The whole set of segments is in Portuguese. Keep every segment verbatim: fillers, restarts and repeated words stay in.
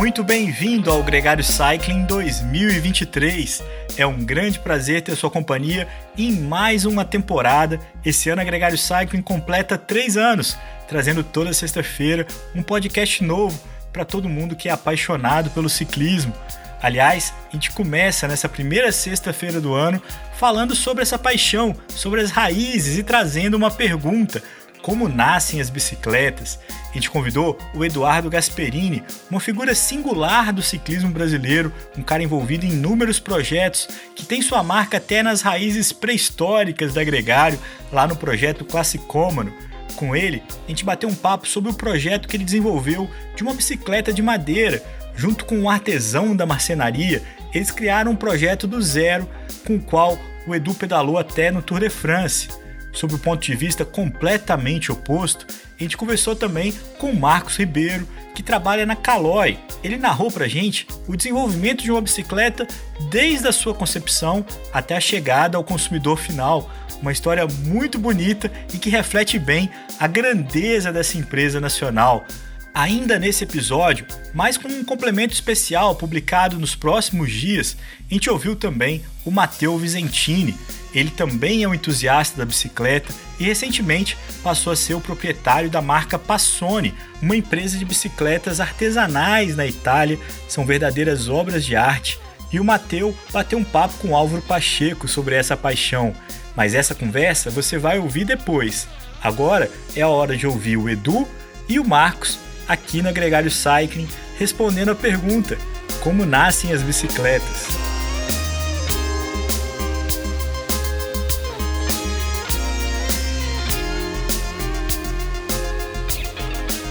Muito bem-vindo ao Gregário Cycling dois mil e vinte e três. É um grande prazer ter sua companhia em mais uma temporada. Esse ano a Gregário Cycling completa três anos, trazendo toda sexta-feira um podcast novo para todo mundo que é apaixonado pelo ciclismo. Aliás, a gente começa nessa primeira sexta-feira do ano falando sobre essa paixão, sobre as raízes e trazendo uma pergunta: como nascem as bicicletas? A gente convidou o Eduardo Gasperini, uma figura singular do ciclismo brasileiro, um cara envolvido em inúmeros projetos, que tem sua marca até nas raízes pré-históricas da Gregário, lá no projeto Classicômano. Com ele, a gente bateu um papo sobre o projeto que ele desenvolveu de uma bicicleta de madeira. Junto com um artesão da marcenaria, eles criaram um projeto do zero, com o qual o Edu pedalou até no Tour de France. Sobre o ponto de vista completamente oposto, a gente conversou também com Marcos Ribeiro, que trabalha na Caloi. Ele narrou pra gente o desenvolvimento de uma bicicleta desde a sua concepção até a chegada ao consumidor final. Uma história muito bonita e que reflete bem a grandeza dessa empresa nacional. Ainda nesse episódio, mas com um complemento especial publicado nos próximos dias, a gente ouviu também o Matteo Vicentini. Ele também é um entusiasta da bicicleta e recentemente passou a ser o proprietário da marca Passoni, uma empresa de bicicletas artesanais na Itália. São verdadeiras obras de arte. E o Matteo bateu um papo com o Álvaro Pacheco sobre essa paixão. Mas essa conversa você vai ouvir depois. Agora é a hora de ouvir o Edu e o Marcos aqui na Gregário Cycling, respondendo a pergunta: como nascem as bicicletas?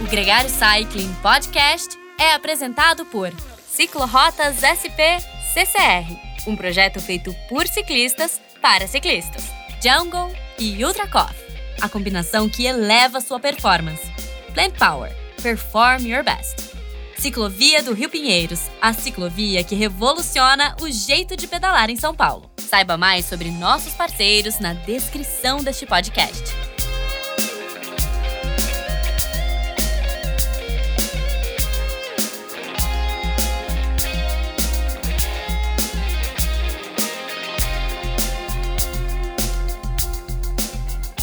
O Gregário Cycling Podcast é apresentado por Ciclorotas S P C C R, um projeto feito por ciclistas para ciclistas, Jungle e Ultracoff, a combinação que eleva sua performance. Plant Power, Perform Your Best. Ciclovia do Rio Pinheiros, a ciclovia que revoluciona o jeito de pedalar em São Paulo. Saiba mais sobre nossos parceiros na descrição deste podcast.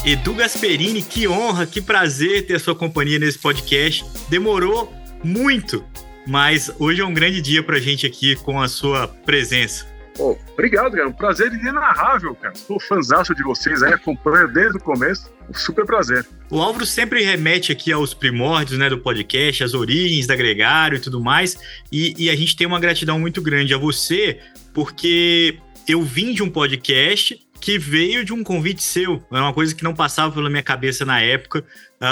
Edu Gasperini, que honra, que prazer ter a sua companhia nesse podcast. Demorou muito, mas hoje é um grande dia pra gente aqui com a sua presença. Oh, obrigado, cara. Um prazer inenarrável, cara. Sou fãzaço de vocês aí, acompanho desde o começo. Um super prazer. O Álvaro sempre remete aqui aos primórdios, né, do podcast, às origens da Gregário e tudo mais. E, e a gente tem uma gratidão muito grande a você, porque eu vim de um podcast que veio de um convite seu. Era uma coisa que não passava pela minha cabeça na época,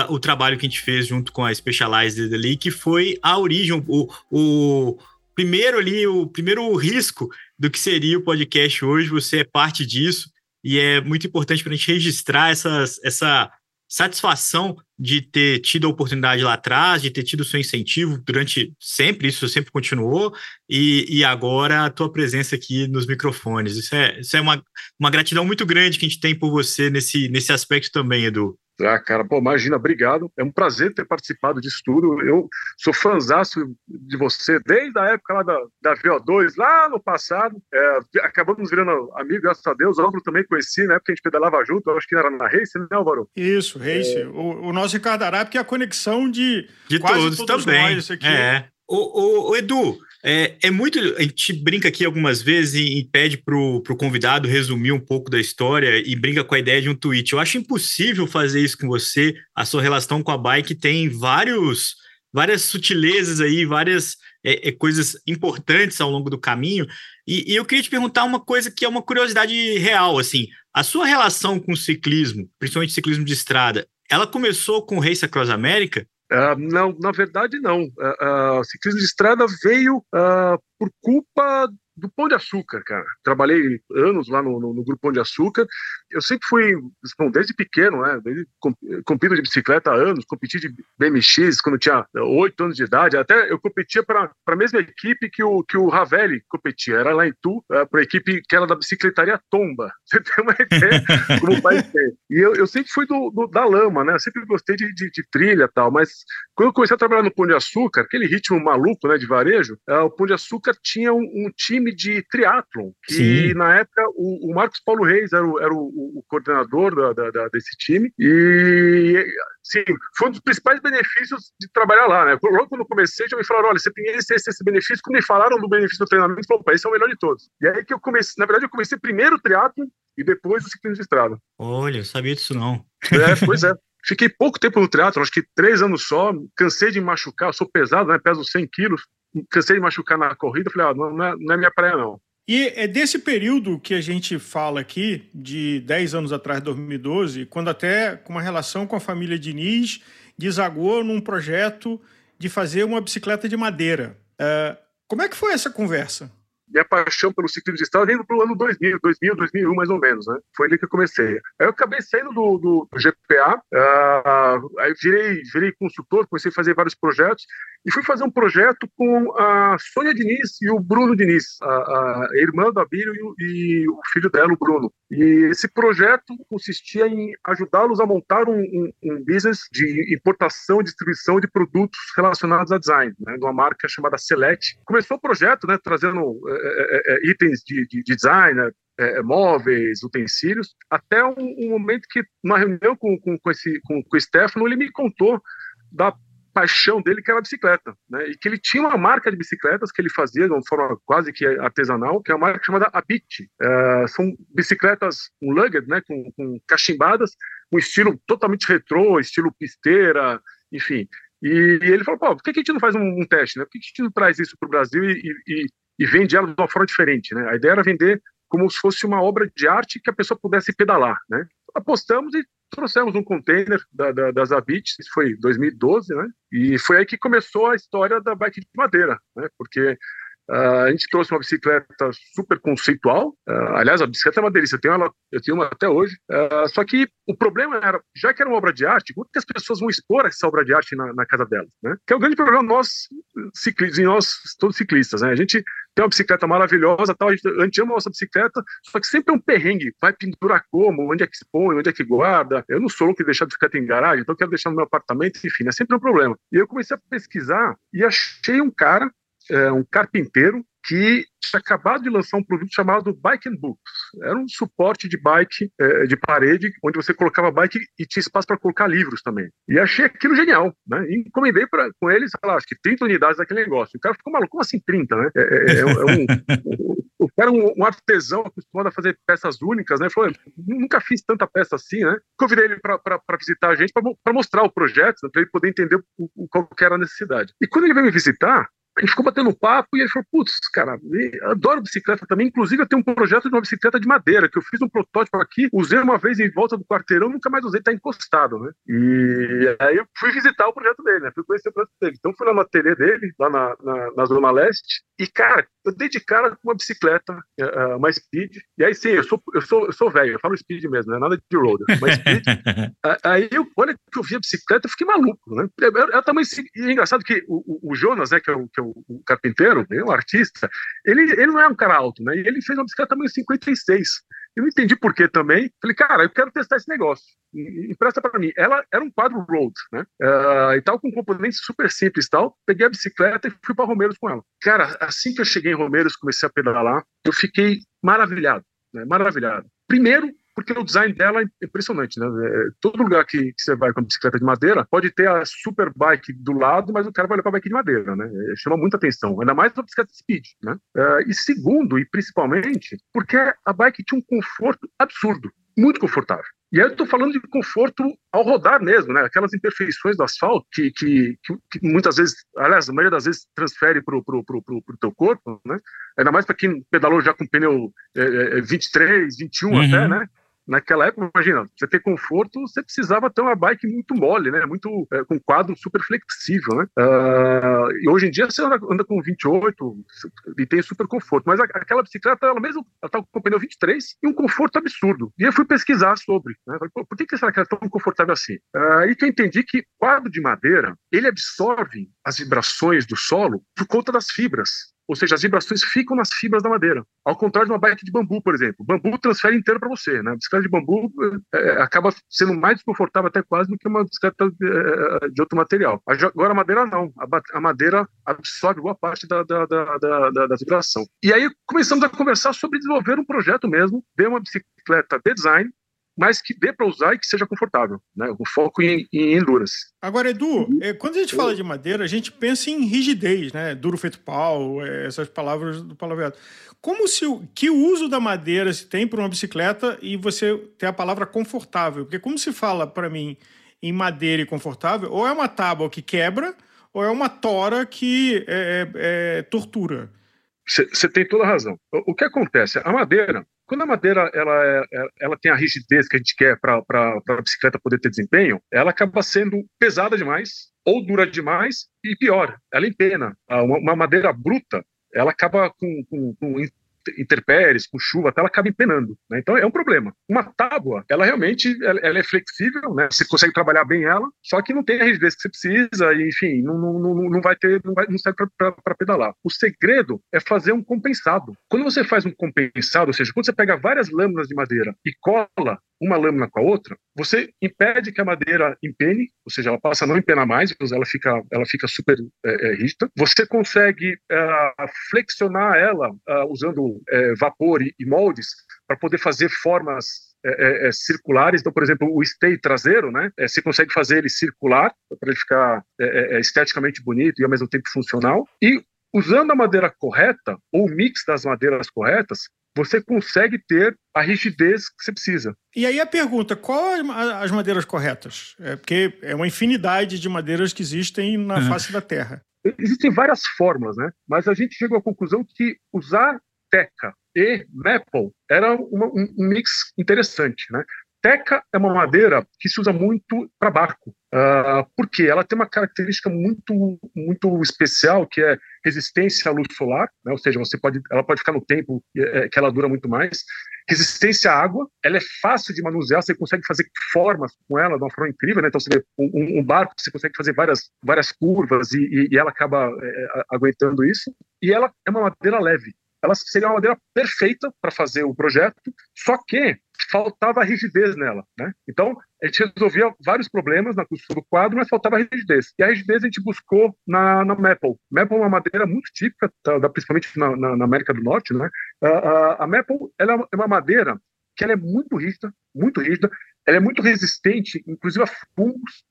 uh, o trabalho que a gente fez junto com a Specialized ali, que foi a origem, o, o primeiro ali, o primeiro risco do que seria o podcast hoje. Você é parte disso e é muito importante para a gente registrar essas, essa satisfação de ter tido a oportunidade lá atrás, de ter tido o seu incentivo durante sempre, isso sempre continuou, e, e agora a tua presença aqui nos microfones. Isso é, isso é uma, uma gratidão muito grande que a gente tem por você nesse, nesse aspecto também, Edu. Ah, cara, pô, imagina, obrigado. É um prazer ter participado disso tudo. Eu sou fãzaço de você desde a época lá da, da V O dois, lá no passado. É, acabamos virando amigos, graças a Deus. O Álvaro também conheci, né? Porque a gente pedalava junto, eu acho que era na Race, né, Álvaro? Isso, Race. É... O, o nosso Ricardo Arap, que é a conexão de, de quase todos, todos também. Nós aqui. É. O, o, o Edu, é, é muito. A gente brinca aqui algumas vezes e, e pede para o convidado resumir um pouco da história e brinca com a ideia de um tweet. Eu acho impossível fazer isso com você. A sua relação com a bike tem vários, várias sutilezas aí, várias é, é, coisas importantes ao longo do caminho. E, e eu queria te perguntar uma coisa que é uma curiosidade real, assim. A sua relação com o ciclismo, principalmente ciclismo de estrada, ela começou com o Race Across America? Uh, não, na verdade não. Uh, uh, ciclismo de estrada veio uh, por culpa do Pão de Açúcar, cara. Trabalhei anos lá no, no, no Grupo Pão de Açúcar. Eu sempre fui, bom, desde pequeno, né? Desde, compito de bicicleta há anos, competi de B M X quando tinha oito anos de idade. Até eu competia para a mesma equipe que o, que o Ravelli competia. Era lá em Tu, para a equipe que era da bicicletaria Tomba. Você tem uma ideia como vai ser. E eu, eu sempre fui do, do, da lama, né? Eu sempre gostei de, de, de trilha e tal. Mas quando eu comecei a trabalhar no Pão de Açúcar, aquele ritmo maluco, né, de varejo, o Pão de Açúcar tinha um, um time de triatlon, que Sim. na época o, o Marcos Paulo Reis era o, era o, o coordenador da, da, da, desse time, e assim, foi um dos principais benefícios de trabalhar lá, né? Logo quando eu comecei, já me falaram, olha, você tem esse, esse, esse benefício. Quando me falaram do benefício do treinamento, eu falei, esse é o melhor de todos. E aí que eu comecei, na verdade eu comecei primeiro o triatlon e depois o ciclismo de estrada. Olha, eu sabia disso não. É, pois é. Fiquei pouco tempo no triatlon, acho que três anos só, cansei de me machucar, eu sou pesado, né? Peso cem quilos. Cansei de machucar na corrida, falei, ah, não, é, não é minha praia, não. E é desse período que a gente fala aqui, de dez anos atrás, dois mil e doze, quando até, com uma relação com a família Diniz, desagou num projeto de fazer uma bicicleta de madeira. Uh, como é que foi essa conversa? Minha paixão pelo ciclismo de estrada veio pro ano dois mil, dois mil, dois mil e um, mais ou menos, né? Foi ali que eu comecei. Aí eu acabei saindo do, do, do G P A, uh, aí virei, virei consultor, comecei a fazer vários projetos, e fui fazer um projeto com a Sônia Diniz e o Bruno Diniz, a, a irmã do Abílio e o, e o filho dela, o Bruno. E esse projeto consistia em ajudá-los a montar um, um, um business de importação e distribuição de produtos relacionados a design, né, de uma marca chamada Select. Começou o projeto, né, trazendo é, é, itens de, de, de design, né, É, móveis, utensílios, até um, um momento que, numa reunião com, com, com, esse, com, com o Stefano, ele me contou da paixão dele, que era a bicicleta, né? E que ele tinha uma marca de bicicletas que ele fazia de uma forma quase que artesanal, que é uma marca chamada Abit. Uh, são bicicletas, um lugged, né, com, com cachimbadas, um estilo totalmente retrô, estilo pisteira, enfim. E, e ele falou, pô, por que a gente não faz um, um teste, né? Por que a gente não traz isso para o Brasil e, e, e vende ela de uma forma diferente, né? A ideia era vender como se fosse uma obra de arte que a pessoa pudesse pedalar, né? Apostamos e trouxemos um container da, da, das Abit, isso foi em dois mil e doze, né? E foi aí que começou a história da bike de madeira, né? Porque uh, a gente trouxe uma bicicleta super conceitual, uh, aliás, a bicicleta é uma delícia, eu tenho, ela, eu tenho uma até hoje, uh, só que o problema era, já que era uma obra de arte, como que as pessoas vão expor essa obra de arte na, na casa delas, né? Que é o grande problema nós, ciclistas, e nós todos ciclistas, né? A gente tem uma bicicleta maravilhosa, tal, a gente, a gente ama a nossa bicicleta, só que sempre é um perrengue. Vai pendurar como? Onde é que expõe? Onde é que guarda? Eu não sou louco de deixar a bicicleta em garagem, então eu quero deixar no meu apartamento, enfim, é sempre um problema. E eu comecei a pesquisar e achei um cara, é, um carpinteiro, que tinha acabado de lançar um produto chamado Bike and Books. Era um suporte de bike, é, de parede, onde você colocava bike e tinha espaço para colocar livros também. E achei aquilo genial, né? E encomendei pra, com eles, sei lá, acho que trinta unidades daquele negócio. O cara ficou maluco, como assim trinta, né? É, é, é um, o cara é um, um artesão acostumado a fazer peças únicas, né? Falou, nunca fiz tanta peça assim, né? Convidei ele para visitar a gente, para mostrar o projeto, né? Para ele poder entender o, o, qual que era a necessidade. E quando ele veio me visitar, a gente ficou batendo papo e ele falou, putz, cara, eu adoro bicicleta também, inclusive eu tenho um projeto de uma bicicleta de madeira, que eu fiz um protótipo aqui, usei uma vez em volta do quarteirão, nunca mais usei, tá encostado, né? E aí eu fui visitar o projeto dele, né? Fui conhecer o projeto dele. Então fui lá no ateliê dele, lá na, na, na Zona Leste, e cara, eu dei de cara com uma bicicleta, uma Speed, e aí sim, eu sou, eu sou, eu sou velho, eu falo Speed mesmo, não é nada de road, uma Speed. Aí eu, olha que eu vi a bicicleta, eu fiquei maluco, né? É, é, é, também, é engraçado que o, o Jonas, né, que é o que o carpinteiro, o artista, ele, ele não é um cara alto, né? Ele fez uma bicicleta tamanho cinquenta e seis. Eu não entendi por que também. Falei, cara, eu quero testar esse negócio. Empresta para mim. Ela era um quadro road, né? Uh, e tal, com componentes super simples e tal. Peguei a bicicleta e fui para Romeiros com ela. Cara, assim que eu cheguei em Romeiros, comecei a pedalar, eu fiquei maravilhado, né? Maravilhado. Primeiro, porque o design dela é impressionante, né? É, todo lugar que, que você vai com a bicicleta de madeira, pode ter a super bike do lado, mas o cara vai levar a bike de madeira, né? É, chama muita atenção, ainda mais para a bicicleta Speed, né? É, e segundo, e principalmente, porque a bike tinha um conforto absurdo, muito confortável. E aí eu estou falando de conforto ao rodar mesmo, né? Aquelas imperfeições do asfalto que, que, que muitas vezes, aliás, a maioria das vezes transfere para o pro, pro, pro, pro teu corpo, né? Ainda mais para quem pedalou já com pneu é, é, vinte e três, vinte e um, uhum, até, né? naquela época, imagina, você ter conforto, você precisava ter uma bike muito mole, né? Muito, é, com quadro super flexível, né? Uh, e hoje em dia você anda, anda com vinte e oito e tem super conforto, mas a, aquela bicicleta, ela mesmo, ela estava com o pneu vinte e três e um conforto absurdo. E eu fui pesquisar sobre, né? Falei, por que que será que ela é tão confortável assim? Aí uh, que eu entendi que quadro de madeira, ele absorve as vibrações do solo por conta das fibras. Ou seja, as vibrações ficam nas fibras da madeira. Ao contrário de uma bike de bambu, por exemplo. O bambu transfere inteiro para você, né? A bicicleta de bambu é, acaba sendo mais desconfortável até quase do que uma bicicleta de, de outro material. Agora a madeira não. A, a madeira absorve boa parte da, da, da, da, da, da vibração. E aí começamos a conversar sobre desenvolver um projeto mesmo, de uma bicicleta de design, mas que dê para usar e que seja confortável, né? O foco em, em endurance. Agora, Edu, quando a gente fala de madeira, a gente pensa em rigidez, né? Duro feito pau, essas palavras do palavreado. Como se o que uso da madeira se tem para uma bicicleta e você tem a palavra confortável? Porque como se fala para mim em madeira e confortável, ou é uma tábua que quebra, ou é uma tora que é, é, é tortura. Você tem toda a razão. O, o que acontece? A madeira... Quando a madeira ela, é, ela tem a rigidez que a gente quer para a bicicleta poder ter desempenho, ela acaba sendo pesada demais, ou dura demais, e pior, ela empena. Uma, uma madeira bruta, ela acaba com, com, com intempéries, com chuva, até ela acaba empenando, né? Então é um problema. Uma tábua, ela realmente ela, ela é flexível, né? Você consegue trabalhar bem ela, só que não tem a rigidez que você precisa, e, enfim, não, não, não, não vai ter, não, vai, não serve para pedalar. O segredo é fazer um compensado. Quando você faz um compensado, ou seja, quando você pega várias lâminas de madeira e cola uma lâmina com a outra, você impede que a madeira empene, ou seja, ela passa a não empenar mais, ela fica, ela fica super é, é, rígida. Você consegue é, flexionar ela é, usando é, vapor e, e moldes para poder fazer formas É, é, é, circulares. Então, por exemplo, o stay traseiro, né? É, você consegue fazer ele circular para ele ficar é, é, esteticamente bonito e ao mesmo tempo funcional. E usando a madeira correta ou o mix das madeiras corretas, você consegue ter a rigidez que você precisa. E aí a pergunta, qual as madeiras corretas? É porque é uma infinidade de madeiras que existem na uhum. face da Terra. Existem várias fórmulas, né? Mas a gente chegou à conclusão que usar teca e maple era uma, um, um mix interessante, né? Teca é uma madeira que se usa muito para barco, uh, porque ela tem uma característica muito, muito especial, que é resistência à luz solar, né? Ou seja, você pode, ela pode ficar no tempo é, que ela dura muito mais. Resistência à água, ela é fácil de manusear, você consegue fazer formas com ela de uma forma incrível, né? Então você vê um, um barco, você consegue fazer várias, várias curvas e, e, e ela acaba é, aguentando isso. E ela é uma madeira leve. Ela seria uma madeira perfeita para fazer o projeto, só que faltava rigidez nela, né? Então, a gente resolvia vários problemas na construção do quadro, mas faltava rigidez. E a rigidez a gente buscou na, na maple. Maple é uma madeira muito típica, tá, principalmente na, na, na América do Norte, né? A, a, a maple ela é uma madeira que ela é muito rígida, muito rígida, ela é muito resistente, inclusive a fungos,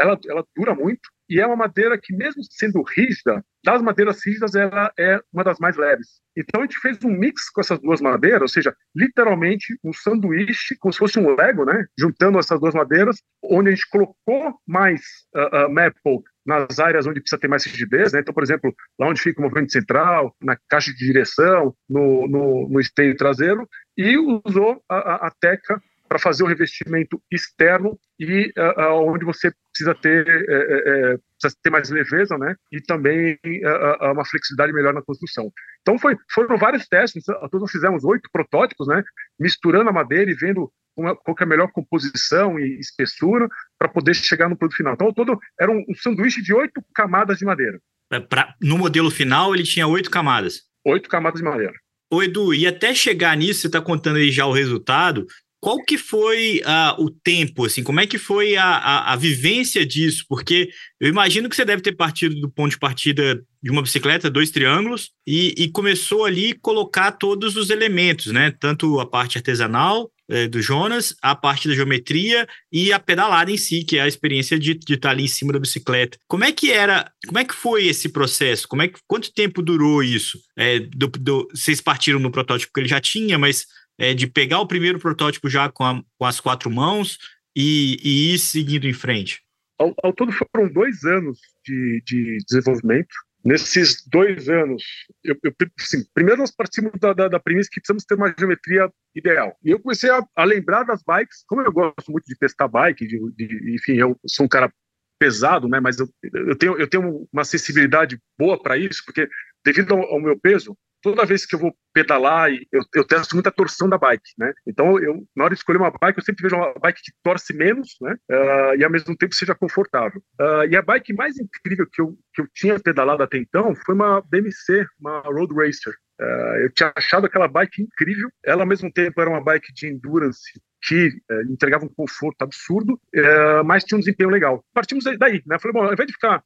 ela, ela dura muito, e é uma madeira que, mesmo sendo rígida, das madeiras rígidas, ela é uma das mais leves. Então, a gente fez um mix com essas duas madeiras, ou seja, literalmente um sanduíche, como se fosse um Lego, né? Juntando essas duas madeiras, onde a gente colocou mais uh, uh, maple nas áreas onde precisa ter mais rigidez, né? Então, por exemplo, lá onde fica o movimento central, na caixa de direção, no, no, no esteio traseiro, e usou a, a, a teca para fazer o revestimento externo e uh, uh, onde você precisa ter, uh, uh, precisa ter mais leveza, né? E também uh, uh, uma flexibilidade melhor na construção. Então foi, foram vários testes, nós fizemos oito protótipos, né? Misturando a madeira e vendo uma, qual que é a melhor composição e espessura para poder chegar no produto final. Então todo era um, um sanduíche de oito camadas de madeira. Pra, no modelo final ele tinha oito camadas? Oito camadas de madeira. Ô Edu, e até chegar nisso, você está contando aí já o resultado... Qual que foi uh, o tempo, assim? Como é que foi a, a, a vivência disso? Porque eu imagino que você deve ter partido do ponto de partida de uma bicicleta, dois triângulos, e, e começou ali colocar todos os elementos, né? Tanto a parte artesanal eh, do Jonas, a parte da geometria e a pedalada em si, que é a experiência de, de estar ali em cima da bicicleta. Como é que era? Como é que foi esse processo? Como é que, quanto tempo durou isso? É, do, do, vocês partiram no protótipo que ele já tinha, mas... É de pegar o primeiro protótipo já com, a, com as quatro mãos e, e ir seguindo em frente? Ao, ao todo foram dois anos de, de desenvolvimento, Nesses dois anos, eu, eu, assim, primeiro nós partimos da, da, da premissa que precisamos ter uma geometria ideal. E eu comecei a, a lembrar das bikes, como eu gosto muito de testar bike, de, de, enfim, eu sou um cara pesado, né, mas eu, eu, tenho, eu tenho uma sensibilidade boa para isso, porque devido ao, ao meu peso, toda vez que eu vou pedalar, eu, eu testo muita torção da bike, né? Então, eu, na hora de escolher uma bike, eu sempre vejo uma bike que torce menos, né? Uh, e, ao mesmo tempo, seja confortável. Uh, e a bike mais incrível que eu, que eu tinha pedalado até então foi uma B M C, uma Road Racer. Uh, eu tinha achado aquela bike incrível. Ela, ao mesmo tempo, era uma bike de endurance que uh, entregava um conforto absurdo, uh, mas tinha um desempenho legal. Partimos daí, né? Falei, bom, ao invés de ficar...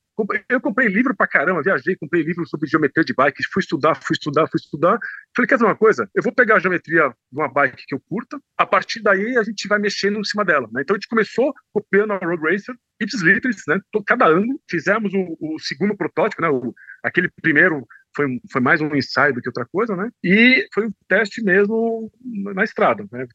Eu comprei livro pra caramba, viajei, comprei livro sobre geometria de bike, fui estudar, fui estudar, fui estudar. Falei, quer dizer uma coisa? Eu vou pegar a geometria de uma bike que eu curta, a partir daí a gente vai mexendo em cima dela, né? Então a gente começou copiando a Road Racer, Ips Litris, né? Cada ângulo, fizemos o, o segundo protótipo, né? O, aquele primeiro... Foi, foi mais um ensaio do que outra coisa, né? E foi um teste mesmo na estrada, né?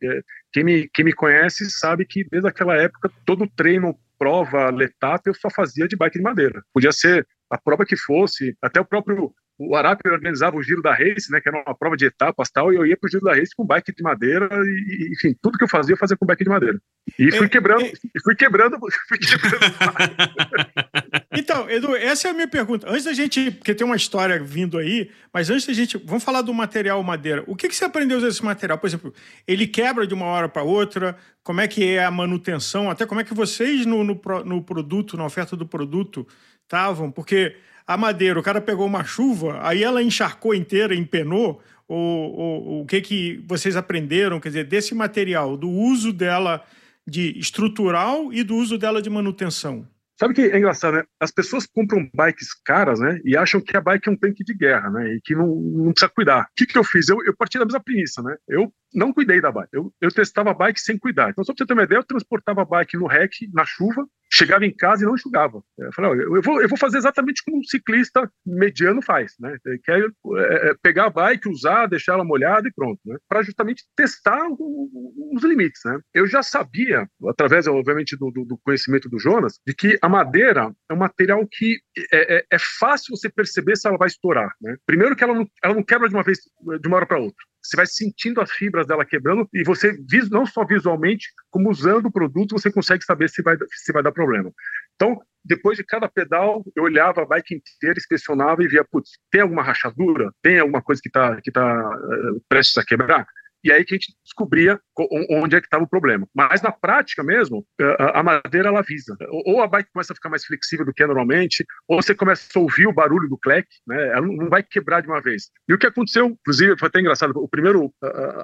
Quem me, quem me conhece sabe que desde aquela época, todo treino, prova, letap, eu só fazia de bike de madeira. Podia ser a prova que fosse, até o próprio... O Arap organizava o giro da Race, né, que era uma prova de etapas tal, e eu ia pro giro da Race com bike de madeira, e, enfim, tudo que eu fazia, eu fazia com bike de madeira. E fui eu, quebrando, eu... fui quebrando, fui quebrando. Então, Edu, essa é a minha pergunta. Antes da gente, porque tem uma história vindo aí, mas antes da gente, vamos falar do material madeira. O que, que você aprendeu desse material? Por exemplo, ele quebra de uma hora para outra, como é que é a manutenção, até como é que vocês no, no, no produto, na oferta do produto, estavam, porque... A madeira, o cara pegou uma chuva, aí ela encharcou inteira, empenou. Ou, ou, o que, que vocês aprenderam, quer dizer, desse material, do uso dela de estrutural e do uso dela de manutenção? Sabe que é engraçado, né? As pessoas compram bikes caras, né? E acham que a bike é um tanque de guerra, né? E que não, não precisa cuidar. O que, que eu fiz? Eu, eu parti da mesma premissa, né? Eu não cuidei da bike. Eu, eu testava a bike sem cuidar. Então, só pra você ter uma ideia, eu transportava a bike no rec, na chuva, chegava em casa e não enxugava. Eu falei, olha, eu, vou, eu vou fazer exatamente como um ciclista mediano faz, né? Quer é, pegar a bike, usar, deixar ela molhada e pronto, né? Para justamente testar o, o, os limites, né? Eu já sabia, através, obviamente, do, do, do conhecimento do Jonas, de que a madeira é um material que é, é, é fácil você perceber se ela vai estourar, né? Primeiro que ela não, ela não quebra de uma vez, de uma hora para outra. Você vai sentindo as fibras dela quebrando e você, não só visualmente, como usando o produto, você consegue saber se vai, se vai dar problema. Então, depois de cada pedal, eu olhava a bike inteira, inspecionava e via, putz, tem alguma rachadura? Tem alguma coisa que está que tá, uh, prestes a quebrar? E aí que a gente descobria onde é que estava o problema. Mas na prática mesmo, a madeira ela avisa. Ou a bike começa a ficar mais flexível do que é normalmente, ou você começa a ouvir o barulho do clack, né? Ela não vai quebrar de uma vez. E o que aconteceu, inclusive, foi até engraçado, o primeiro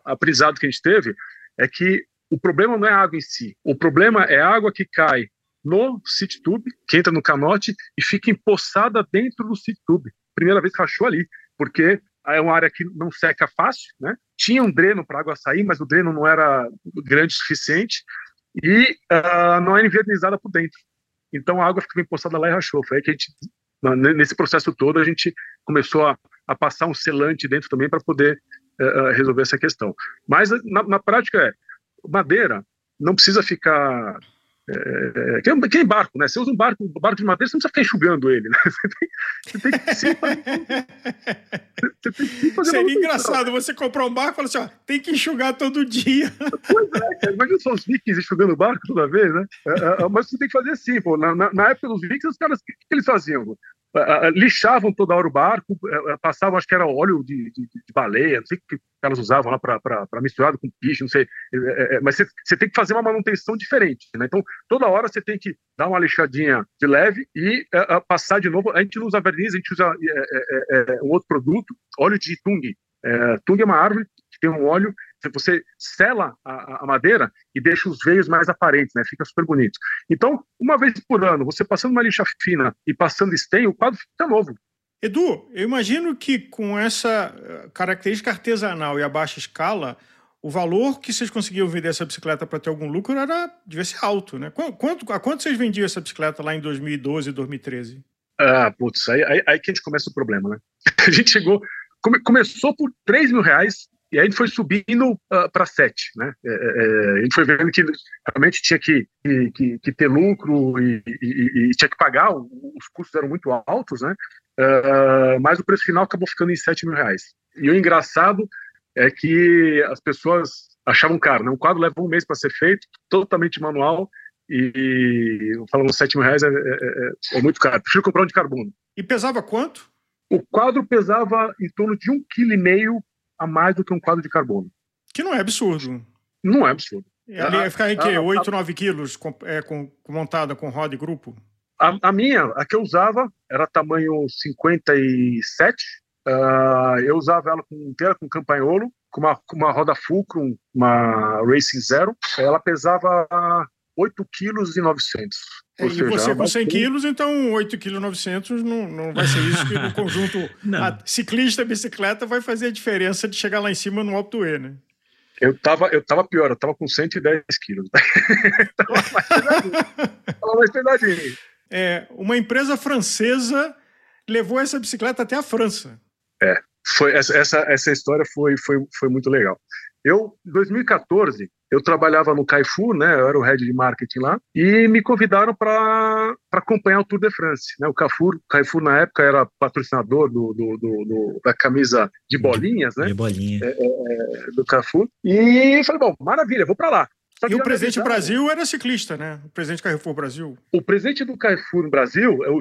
aprendizado que a gente teve é que o problema não é a água em si, o problema é a água que cai no seat tube, que entra no canote e fica empoçada dentro do seat tube. Primeira vez que rachou ali, porque... é uma área que não seca fácil, né? Tinha um dreno para a água sair, mas o dreno não era grande o suficiente e uh, não era envernizada por dentro. Então a água ficou empoçada lá e rachou. Foi aí que a gente, nesse processo todo, a gente começou a, a passar um selante dentro também para poder uh, resolver essa questão. Mas na, na prática é, madeira não precisa ficar... É, que, é, que é barco, né? Você usa um barco, um barco de madeira, você não precisa ficar enxugando ele, né? Você tem, você tem que sim fazer, você tem que sim fazer. Seria engraçado você comprar um barco e falar assim, ó, tem que enxugar todo dia. Pois é, cara. Imagina só os vikings enxugando o barco toda vez, né? Mas você tem que fazer assim, pô. Na, na, na época dos vikings, os caras, o que, que eles faziam? Lixavam toda hora o barco, passavam, acho que era óleo de, de, de baleia, não sei o que os caras usavam lá para misturado com piche, não sei, mas você tem que fazer uma manutenção diferente, né? Então toda hora você tem que dar uma lixadinha de leve e uh, passar de novo. A gente não usa verniz, a gente usa uh, uh, uh, um outro produto, óleo de tung. Uh, tung é uma árvore que tem um óleo, você sela a, a madeira e deixa os veios mais aparentes, né? Fica super bonito. Então, uma vez por ano, você passando uma lixa fina e passando esteio, o quadro fica novo. Edu, eu imagino que com essa característica artesanal e a baixa escala, o valor que vocês conseguiam vender essa bicicleta para ter algum lucro era, devia ser alto, né? Quanto, a quanto vocês vendiam essa bicicleta lá em dois mil e doze, dois mil e treze? Ah, putz, aí, aí, aí que a gente começa o problema, né? A gente chegou, come, começou por três mil reais. E aí a gente foi subindo uh, para sete, né? É, é, a gente foi vendo que realmente tinha que, que, que ter lucro e, e, e tinha que pagar, os custos eram muito altos, né? Uh, mas o preço final acabou ficando em sete mil reais. E o engraçado é que as pessoas achavam caro, né? Um quadro leva um mês para ser feito, totalmente manual, e falando sete mil reais é, é, é muito caro. Prefiro comprar um de carbono. E pesava quanto? O quadro pesava em torno de um quilo e meio a mais do que um quadro de carbono. Que não é absurdo. Não é absurdo. Ele ia ficar em quê? oito, nove quilos com, é, com, montada com roda e grupo? A, a minha, a que eu usava, era tamanho cinquenta e sete. Uh, eu usava ela com, inteira com campanholo, com uma, com uma roda fulcrum, uma Racing Zero. Ela pesava oito vírgula nove quilos. E seja, você com cem quilos, então oito vírgula nove quilos não, não vai ser isso que no conjunto a ciclista e bicicleta vai fazer a diferença de chegar lá em cima no Alto E, né? Eu tava, eu tava pior, eu tava com cento e dez quilos. Tava mais pesadinho. Tava mais pesadinho. É, uma empresa francesa levou essa bicicleta até a França. É, foi, essa, essa história foi, foi, foi muito legal. Eu, em dois mil e quatorze, eu trabalhava no Carrefour, né? Eu era o head de marketing lá, e me convidaram para acompanhar o Tour de France, né? O Carrefour, Carrefour na época, era patrocinador do, do, do, do, da camisa de bolinhas, né? De bolinha. É, é, do Carrefour. E falei, bom, maravilha, vou para lá. Só e o presidente do Brasil era ciclista, né? O presidente do Carrefour Brasil. O presidente do Carrefour no Brasil é o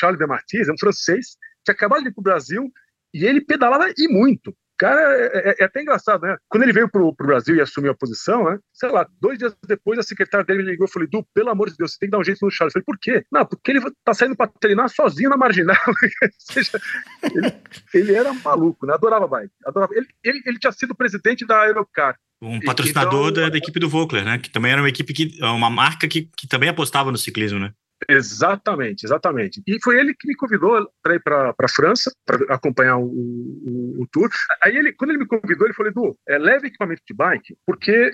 Charles de Martins, é um francês, que acabava de ir para o Brasil, e ele pedalava e muito. Cara, é, é até engraçado, né? Quando ele veio pro, pro Brasil e assumiu a posição, né? Sei lá, dois dias depois a secretária dele me ligou e falou: Du, pelo amor de Deus, você tem que dar um jeito no Charles. Eu falei, por quê? Não, porque ele tá saindo pra treinar sozinho na marginal. Ou seja, ele, ele era maluco, né? Adorava bike. Adorava. Ele, ele, ele tinha sido presidente da Europcar. Um patrocinador então, da, da equipe do Vogler, né? Que também era uma equipe que. Uma marca que, que também apostava no ciclismo, né? Exatamente, exatamente. E foi ele que me convidou para ir para a França para acompanhar o, o, o tour. Aí ele, quando ele me convidou, ele falou: Edu, é, leve equipamento de bike, porque é,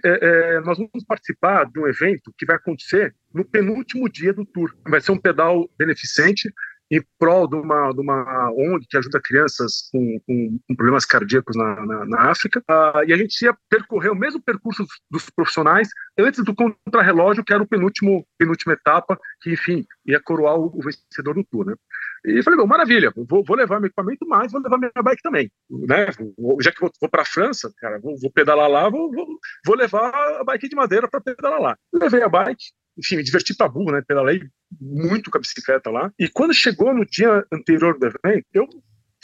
é, nós vamos participar de um evento que vai acontecer no penúltimo dia do tour. Vai ser um pedal beneficente em prol de uma, de uma O N G que ajuda crianças com, com, com problemas cardíacos na, na, na África. Ah, e a gente ia percorrer o mesmo percurso dos, dos profissionais antes do contrarrelógio, que era o penúltimo, penúltima etapa, que, enfim, ia coroar o, o vencedor do tour, né? E falei, bom, maravilha, vou, vou levar meu equipamento, mas vou levar minha bike também, né? Vou, já que vou, vou para a França, cara, vou, vou pedalar lá, vou, vou, vou levar a bike de madeira para pedalar lá. Levei a bike, enfim, me diverti pra burro, né? Pedalei muito com a bicicleta lá. E quando chegou no dia anterior do evento, eu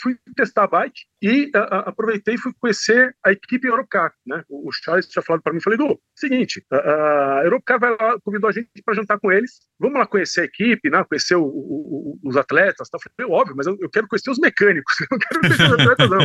fui testar a bike e a, a, aproveitei e fui conhecer a equipe Europcar, né? O, o Charles tinha falado para mim, falei, Edu, seguinte, a, a Europcar vai lá, convidou a gente para jantar com eles, vamos lá conhecer a equipe, né? Conhecer o, o, o, os atletas, tá? Falei, óbvio, mas eu, eu quero conhecer os mecânicos, eu não quero conhecer os atletas, não.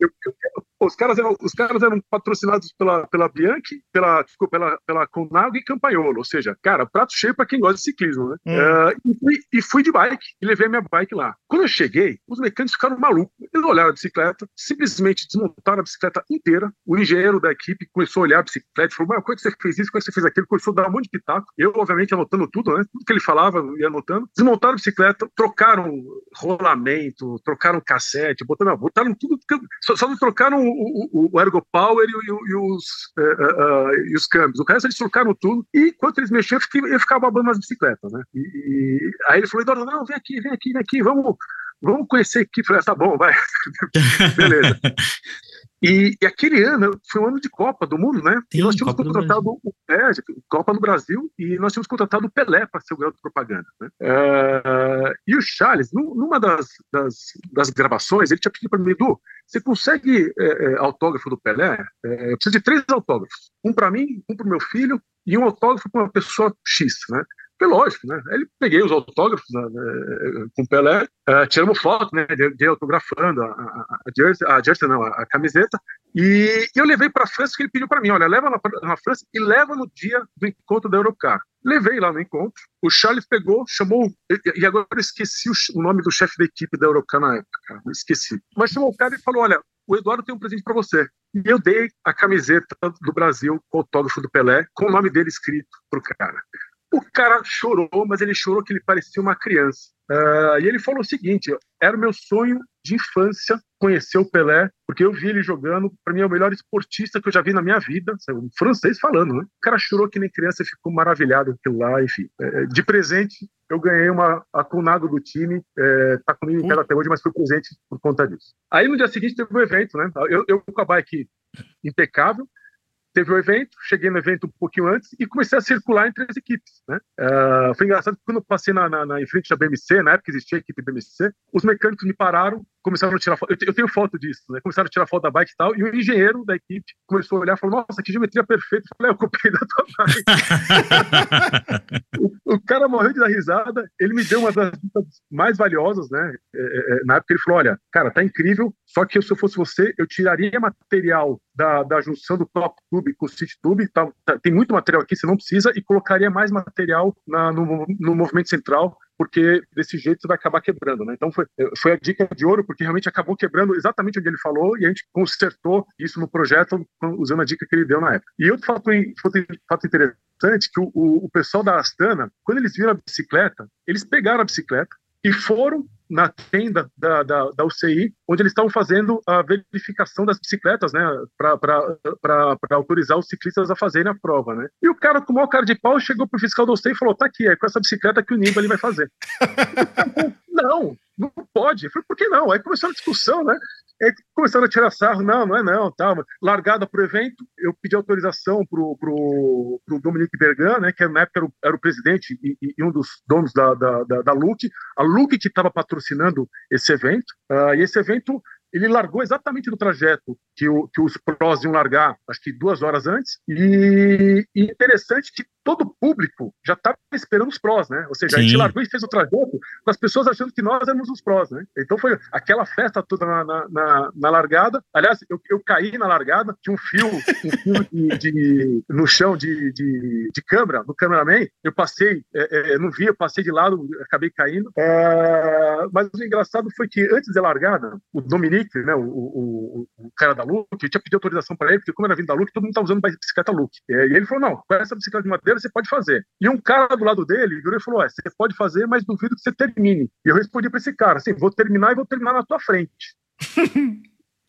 Eu, eu quero... Os caras eram, os caras eram patrocinados pela, pela Bianchi, pela, desculpa, pela, pela Cannondale e Campagnolo, ou seja, cara, prato cheio para quem gosta de ciclismo, né? Hum. Uh, e, e fui de bike, e levei a minha bike lá. Quando eu cheguei, os mecânicos ficaram malucos. Eles olharam a bicicleta, simplesmente desmontaram a bicicleta inteira. O engenheiro da equipe começou a olhar a bicicleta e falou, mas como é que você fez isso, como é que você fez aquilo? Começou a dar um monte de pitaco. Eu, obviamente, anotando tudo, né? Tudo que ele falava, eu ia anotando. Desmontaram a bicicleta, trocaram rolamento, trocaram cassete, botaram, botaram tudo, só, só não trocaram O, o, o Ergo Power e, o, e os, uh, uh, e os câmbios. O resto eles trocaram tudo. E enquanto eles mexiam, eu, fiquei, eu ficava babando as bicicletas, né? E, e aí ele falou, Eduardo, não, vem aqui, vem aqui, vem aqui, vamos, vamos conhecer aqui. Eu falei, ah, tá bom, vai. Beleza. E, e aquele ano foi um ano de Copa do Mundo, né? Sim, e nós tínhamos Copa contratado o é, Copa do Brasil e nós tínhamos contratado o Pelé para ser o garoto de propaganda, né? Uh, e o Charles, numa das, das, das gravações, ele tinha pedido para mim, Edu, você consegue é, autógrafo do Pelé? É, eu preciso de três autógrafos. Um para mim, um para o meu filho e um autógrafo para uma pessoa X, né? Foi lógico, né? Aí peguei os autógrafos, né, com o Pelé, uh, tiramos foto, né, de, de autografando a, a, a, jersey, a jersey, não, a, a camiseta, e eu levei para a França, que ele pediu para mim, olha, leva na, na França e leva no dia do encontro da Europcar. Levei lá no encontro, o Charles pegou, chamou, e agora eu esqueci o, o nome do chefe da equipe da Europcar na época, esqueci, mas chamou o cara e falou, olha, o Eduardo tem um presente para você. E eu dei a camiseta do Brasil, o autógrafo do Pelé, com o nome dele escrito pro cara. O cara chorou, mas ele chorou que ele parecia uma criança. Uh, e ele falou o seguinte: era o meu sonho de infância conhecer o Pelé, porque eu vi ele jogando. Para mim é o melhor esportista que eu já vi na minha vida, um francês falando, né? O cara chorou que nem criança e ficou maravilhado com aquilo lá, enfim. É, de presente eu ganhei uma, a Conago do time, é, tá comigo em casa até hoje, mas foi presente por conta disso. Aí no dia seguinte teve um evento, né? Eu, eu com a bike impecável. Teve o evento, cheguei no evento um pouquinho antes e comecei a circular entre as equipes, né? Uh, foi engraçado que quando eu passei na, na, na, em frente da B M C, na época existia a equipe B M C, os mecânicos me pararam, começaram a tirar foto, eu, te, eu tenho foto disso, né? Começaram a tirar foto da bike e tal, e o engenheiro da equipe começou a olhar e falou: nossa, que geometria perfeita. Eu falei: eu copiei da tua bike. o, o cara morreu de dar risada, ele me deu uma das mais valiosas, né? É, é, na época ele falou: olha, cara, tá incrível, só que se eu fosse você, eu tiraria material da, da junção do Top Club com o City Tube, tá, tá, tem muito material aqui, você não precisa, e colocaria mais material na, no, no movimento central, porque desse jeito você vai acabar quebrando, né? Então foi, foi a dica de ouro, porque realmente acabou quebrando exatamente onde ele falou, e a gente consertou isso no projeto usando a dica que ele deu na época. E outro fato, fato, fato interessante, que o, o, o pessoal da Astana, quando eles viram a bicicleta, eles pegaram a bicicleta e foram na tenda da, da, da U C I, onde eles estavam fazendo a verificação das bicicletas, né, para autorizar os ciclistas a fazerem a prova, né? E o cara com o maior cara de pau chegou pro fiscal da U C I e falou: tá aqui, é com essa bicicleta que o Niba ali vai fazer. não, não pode. Eu falei: por que não? Aí começou a discussão, né? Aí começaram a tirar sarro, não, não é não, tá. Largada pro evento, eu pedi autorização pro, pro, pro Dominique Bergan, né, que na época era o, era o presidente e, e um dos donos da, da, da, da Luck, a Luck que estava patrocinando esse evento, uh, e esse evento ele largou exatamente no trajeto que, o, que os prós iam largar, acho que duas horas antes, e, e interessante que todo o público já estava esperando os prós, né? Ou seja, sim, a gente largou e fez o trajeto com as pessoas achando que nós éramos os prós, né? Então foi aquela festa toda na, na, na, na largada. Aliás, eu, eu caí na largada, tinha um fio, um fio de, de, no chão de, de, de câmera, no cameraman, eu passei, é, é, não vi, eu passei de lado, acabei caindo, é, mas o engraçado foi que antes da largada, o Dominique, né, o, o, o cara da Luck, eu tinha pedido autorização para ele, porque como era vindo da Luck, todo mundo estava usando bicicleta Luck. E ele falou: não, com essa bicicleta de madeira você pode fazer. E um cara do lado dele virou e falou: é, você pode fazer, mas duvido que você termine. E eu respondi para esse cara assim: vou terminar e vou terminar na tua frente.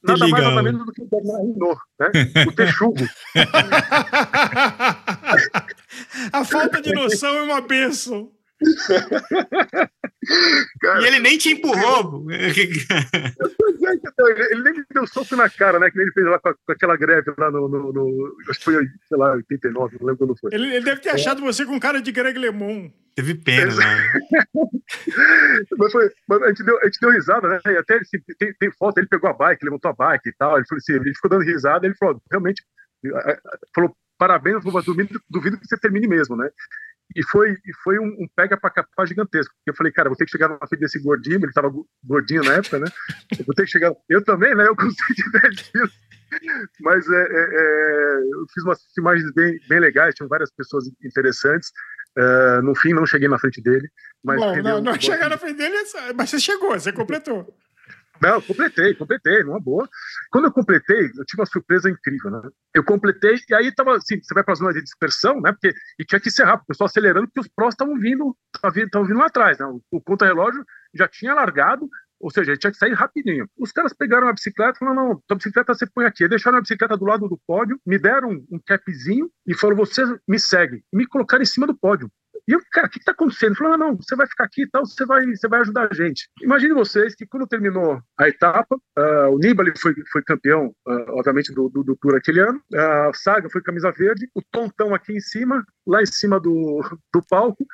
Nada mais, nada menos do que o Bernardino, né? O texugo. A falta de noção é uma bênção. Cara, e ele nem te empurrou. Ele nem me deu soco na cara, né? Que ele fez lá com aquela greve lá no, no, no acho que foi, sei lá, oitenta e nove, não lembro quando foi. Ele, ele deve ter achado você com cara de Greg LeMond. Teve pena, né? mas, foi, mas a gente deu, a gente deu risada, né? E até ele, tem, tem foto, ele pegou a bike, levantou a bike e tal. Ele falou assim, ele ficou dando risada, ele falou: realmente, falou: parabéns, duvido, duvido que você termine mesmo, né? E foi, e foi um, um pega pra capar gigantesco. Eu falei: cara, vou ter que chegar na frente desse gordinho. Ele tava gordinho na época, né? Eu vou ter que chegar. Eu também, né? Eu consegui dez quilos. Mas é, é, eu fiz umas imagens bem, bem legais. Tinham várias pessoas interessantes. Uh, no fim, não cheguei na frente dele. Mas Bom, não, não chegar na frente dele, mas você chegou, você completou. Não, eu completei, completei, numa boa. Quando eu completei, eu tive uma surpresa incrível, né? Eu completei, e aí tava assim, você vai para a zona de dispersão, né? Porque, e tinha que encerrar, o pessoal acelerando, porque os prós estavam vindo, estavam vindo lá atrás, né? O, o contra-relógio já tinha largado, ou seja, ele tinha que sair rapidinho. Os caras pegaram a bicicleta e falaram: não, tua bicicleta você põe aqui. Deixaram a bicicleta do lado do pódio, me deram um, um capzinho e falaram: você me segue. E me colocaram em cima do pódio. E eu, cara, o que está acontecendo? Ele falou: ah, não, você vai ficar aqui e tal, você vai, você vai ajudar a gente. Imagine vocês que quando terminou a etapa, uh, o Nibali foi, foi campeão, uh, obviamente, do, do, do Tour aquele ano, a uh, Saga foi camisa verde, o Tontão aqui em cima, lá em cima do, do palco,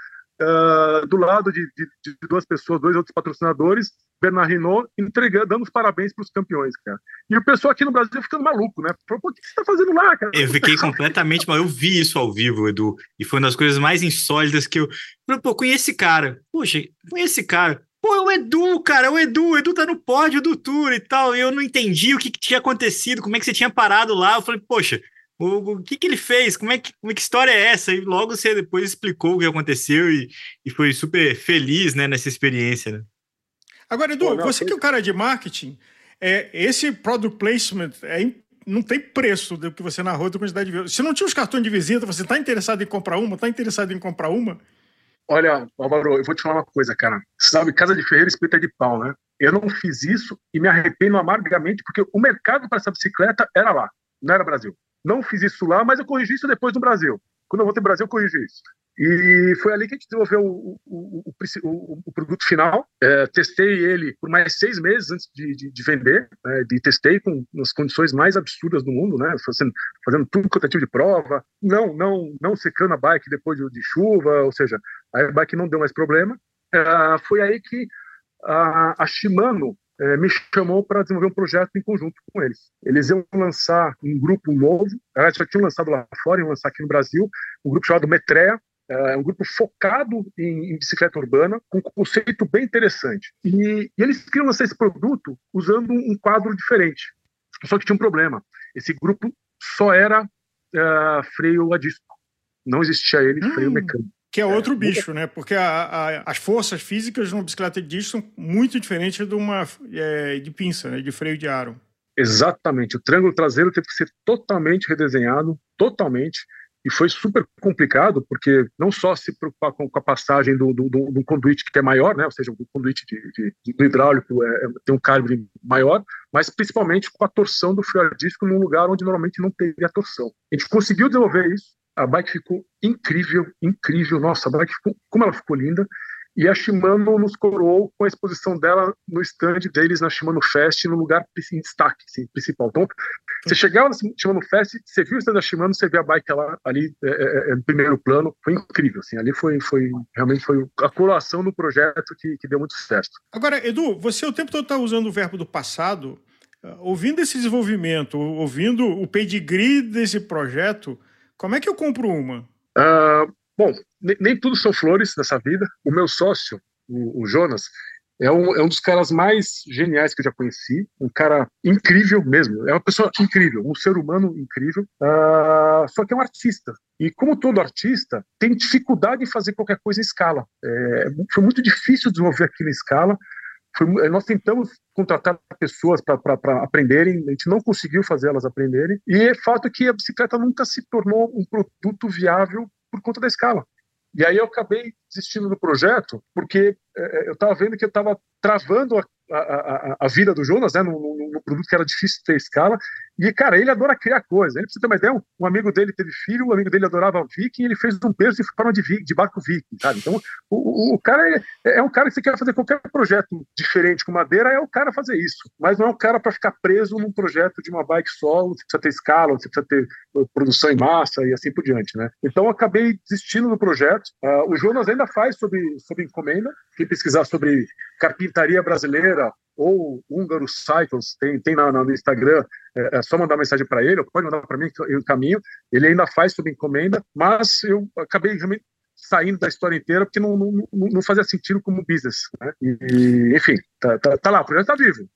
uh, do lado de, de, de duas pessoas, dois outros patrocinadores, Bernard Hinault, entregando, dando os parabéns para os campeões, cara. E o pessoal aqui no Brasil ficando maluco, né? Falou: pô, o que você tá fazendo lá, cara? Eu fiquei completamente mal. Eu vi isso ao vivo, Edu, e foi uma das coisas mais insólitas que eu... Falei: pô, conheço esse cara. Puxa, conheço esse cara. Pô, é o Edu, cara, é o Edu. O Edu tá no pódio do Tour e tal. E eu não entendi o que, que tinha acontecido, como é que você tinha parado lá. Eu falei: poxa, o, o que que ele fez? Como é que, como é que história é essa? E logo você depois explicou o que aconteceu e, e foi super feliz, né, nessa experiência, né? Agora, Edu, você que é o cara de marketing, é, esse product placement é, não tem preço do que você narrou da quantidade de... Se não tinha os cartões de visita, você está interessado em comprar uma, está interessado em comprar uma, Olha, Álvaro, eu vou te falar uma coisa, cara. Sabe, casa de ferreiro, espeta de pau, né? Eu não fiz isso e me arrependo amargamente, porque o mercado para essa bicicleta era lá, não era Brasil. Não fiz isso lá, mas eu corrigi isso depois no Brasil. Quando eu voltei ao Brasil, eu corrigi isso. E foi ali que a gente desenvolveu o, o, o, o, o produto final. É, testei ele por mais seis meses antes de, de, de vender. Né? E testei com as condições mais absurdas do mundo, né? Fazendo, fazendo tudo quanto é tipo de prova. Não, não, não secando a bike depois de, de chuva. Ou seja, a bike não deu mais problema. É, foi aí que a, a Shimano é, me chamou para desenvolver um projeto em conjunto com eles. Eles iam lançar um grupo novo. Eles já tinham lançado lá fora, iam lançar aqui no Brasil. Um grupo chamado Metrea. É um grupo focado em, em bicicleta urbana, com um conceito bem interessante. E, e eles queriam lançar esse produto usando um quadro diferente. Só que tinha um problema. Esse grupo só era uh, freio a disco. Não existia ele hum, freio mecânico. Que é outro é, bicho, né? Porque a, a, as forças físicas de uma bicicleta de disco são muito diferentes de uma é, de pinça, né? De freio de aro. Exatamente. O triângulo traseiro teve que ser totalmente redesenhado, totalmente. E foi super complicado, porque não só se preocupar com a passagem do, do, do, do conduíte que é maior, né? Ou seja, o conduíte de, de, do hidráulico é, tem um calibre maior, mas principalmente com a torção do freio a disco num lugar onde normalmente não teria torção. A gente conseguiu desenvolver isso, a bike ficou incrível, incrível, nossa, a bike ficou, como ela ficou linda, e a Shimano nos coroou com a exposição dela no stand deles na Shimano Fest, no lugar em destaque, assim, principal. Então, você chegava na Shimano Fest, você viu o stand da Shimano, você vê a bike lá, ali é, é, no primeiro plano, foi incrível, assim, ali foi, foi realmente foi a coroação do projeto que, que deu muito sucesso. Agora, Edu, você o tempo todo está usando o verbo do passado, ouvindo esse desenvolvimento, ouvindo o pedigree desse projeto, como é que eu compro uma? Ah... Uh... Bom, nem tudo são flores nessa vida. O meu sócio, o, o Jonas, é um, é um dos caras mais geniais que eu já conheci. Um cara incrível mesmo. É uma pessoa incrível, um ser humano incrível. Uh, só que é um artista. E como todo artista, tem dificuldade em fazer qualquer coisa em escala. É, foi muito difícil desenvolver aquilo em escala. Foi, nós tentamos contratar pessoas para aprenderem, a gente não conseguiu fazer elas aprenderem. E é fato que a bicicleta nunca se tornou um produto viável por conta da escala. E aí eu acabei desistindo do projeto, porque é, eu estava vendo que eu estava travando a, a, a, a vida do Jonas, né, no, no, no produto que era difícil ter escala. E, cara, ele adora criar coisa. Ele precisa ter uma ideia. Um amigo dele teve filho, um amigo dele adorava viking, ele fez um berço em forma de, de barco viking, sabe? Então, o, o, o cara é, é um cara que você quer fazer qualquer projeto diferente com madeira, é o cara fazer isso. Mas não é um cara para ficar preso num projeto de uma bike só, você precisa ter escala, você precisa ter produção em massa e assim por diante, né? Então, eu acabei desistindo do projeto. Uh, o Jonas ainda faz sobre, sobre encomenda. Quem pesquisar sobre carpintaria brasileira ou Húngaro Cycles, tem, tem na, na, no Instagram, é, é só mandar mensagem para ele, ou pode mandar para mim o caminho, ele ainda faz sob encomenda, mas eu acabei realmente saindo da história inteira, porque não, não, não fazia sentido como business, né? E, enfim, tá, tá, tá lá, o projeto tá vivo.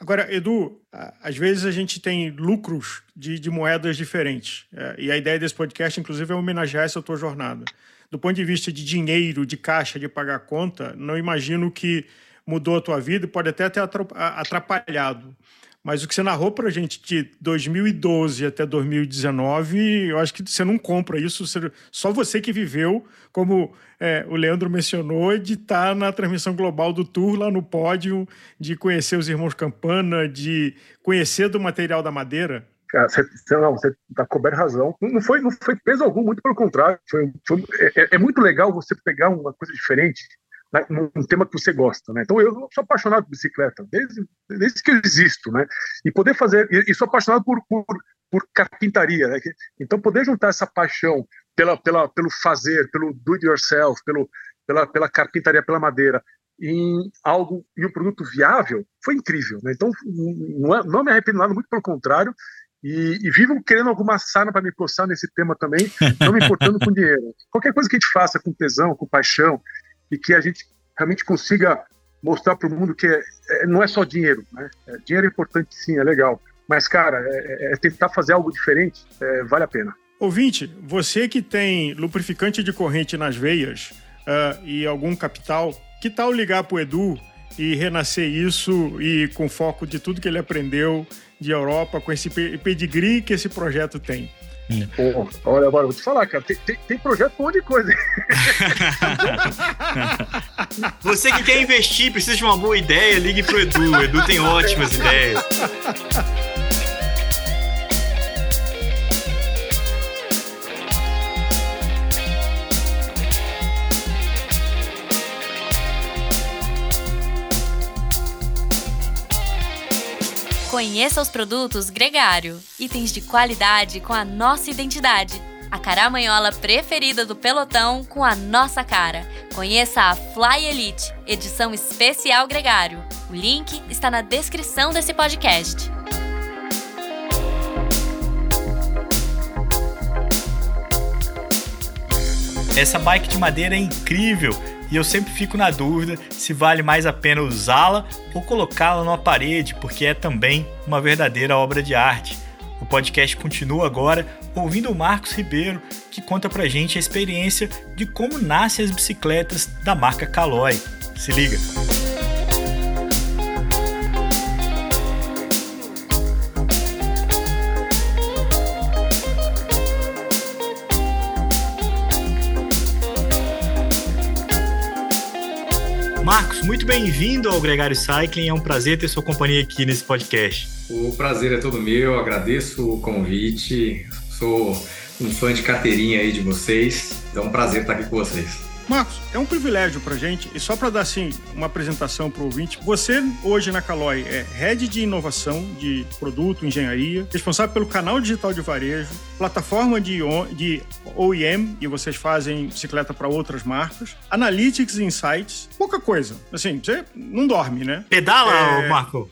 Agora, Edu, às vezes a gente tem lucros de, de moedas diferentes, é, e a ideia desse podcast, inclusive, é homenagear essa tua jornada. Do ponto de vista de dinheiro, de caixa, de pagar conta, não imagino que mudou a tua vida e pode até ter atrapalhado. Mas o que você narrou pra gente de dois mil e doze até dois mil e dezenove, eu acho que você não compra isso. Você, só você que viveu, como é, o Leandro mencionou, de estar na transmissão global do Tour, lá no pódio, de conhecer os irmãos Campana, de conhecer do material da madeira. Cara, você, não, você tá coberto de razão. Não foi, não foi peso algum, muito pelo contrário. Foi, foi, é, é muito legal você pegar uma coisa diferente num tema que você gosta, né? Então eu sou apaixonado por bicicleta, desde, desde que eu existo, né? E poder fazer, e, e sou apaixonado por, por, por carpintaria, né? Então poder juntar essa paixão pela, pela, pelo fazer, pelo do it yourself, pelo, pela, pela carpintaria, pela madeira, em algo, em um produto viável, foi incrível, né? Então não, não me arrependo nada, muito pelo contrário. E, e vivo querendo alguma sarna para me coçar nesse tema também, não me importando com dinheiro. Qualquer coisa que a gente faça com tesão, com paixão, e que a gente realmente consiga mostrar para o mundo que é, é, não é só dinheiro, né? É, dinheiro é importante, sim, é legal. Mas, cara, é, é tentar fazer algo diferente, é, vale a pena. Ouvinte, você que tem lubrificante de corrente nas veias uh, e algum capital, que tal ligar para o Edu e renascer isso, e com foco de tudo que ele aprendeu de Europa, com esse pedigree que esse projeto tem? Pô, olha, agora vou te falar, cara, tem, tem, tem projeto pra um monte de coisa. Você que quer investir, precisa de uma boa ideia, ligue pro Edu. O Edu tem ótimas ideias. Conheça os produtos Gregário, itens de qualidade com a nossa identidade. A caramanhola preferida do pelotão com a nossa cara. Conheça a Fly Elite, edição especial Gregário. O link está na descrição desse podcast. Essa bike de madeira é incrível. E eu sempre fico na dúvida se vale mais a pena usá-la ou colocá-la numa parede, porque é também uma verdadeira obra de arte. O podcast continua agora ouvindo o Marcos Ribeiro, que conta pra gente a experiência de como nascem as bicicletas da marca Caloi. Se liga! Marcos, muito bem-vindo ao Gregário Cycling, é um prazer ter sua companhia aqui nesse podcast. O prazer é todo meu, agradeço o convite, sou um fã de carteirinha aí de vocês, então é um prazer estar aqui com vocês. Marcos, é um privilégio pra gente, e só para dar assim uma apresentação pro ouvinte, você hoje na Caloi é Head de Inovação de Produto, Engenharia, responsável pelo canal digital de varejo, plataforma de O E M, e vocês fazem bicicleta para outras marcas, Analytics e Insights, pouca coisa. Assim, você não dorme, né? Pedala, é... Marco!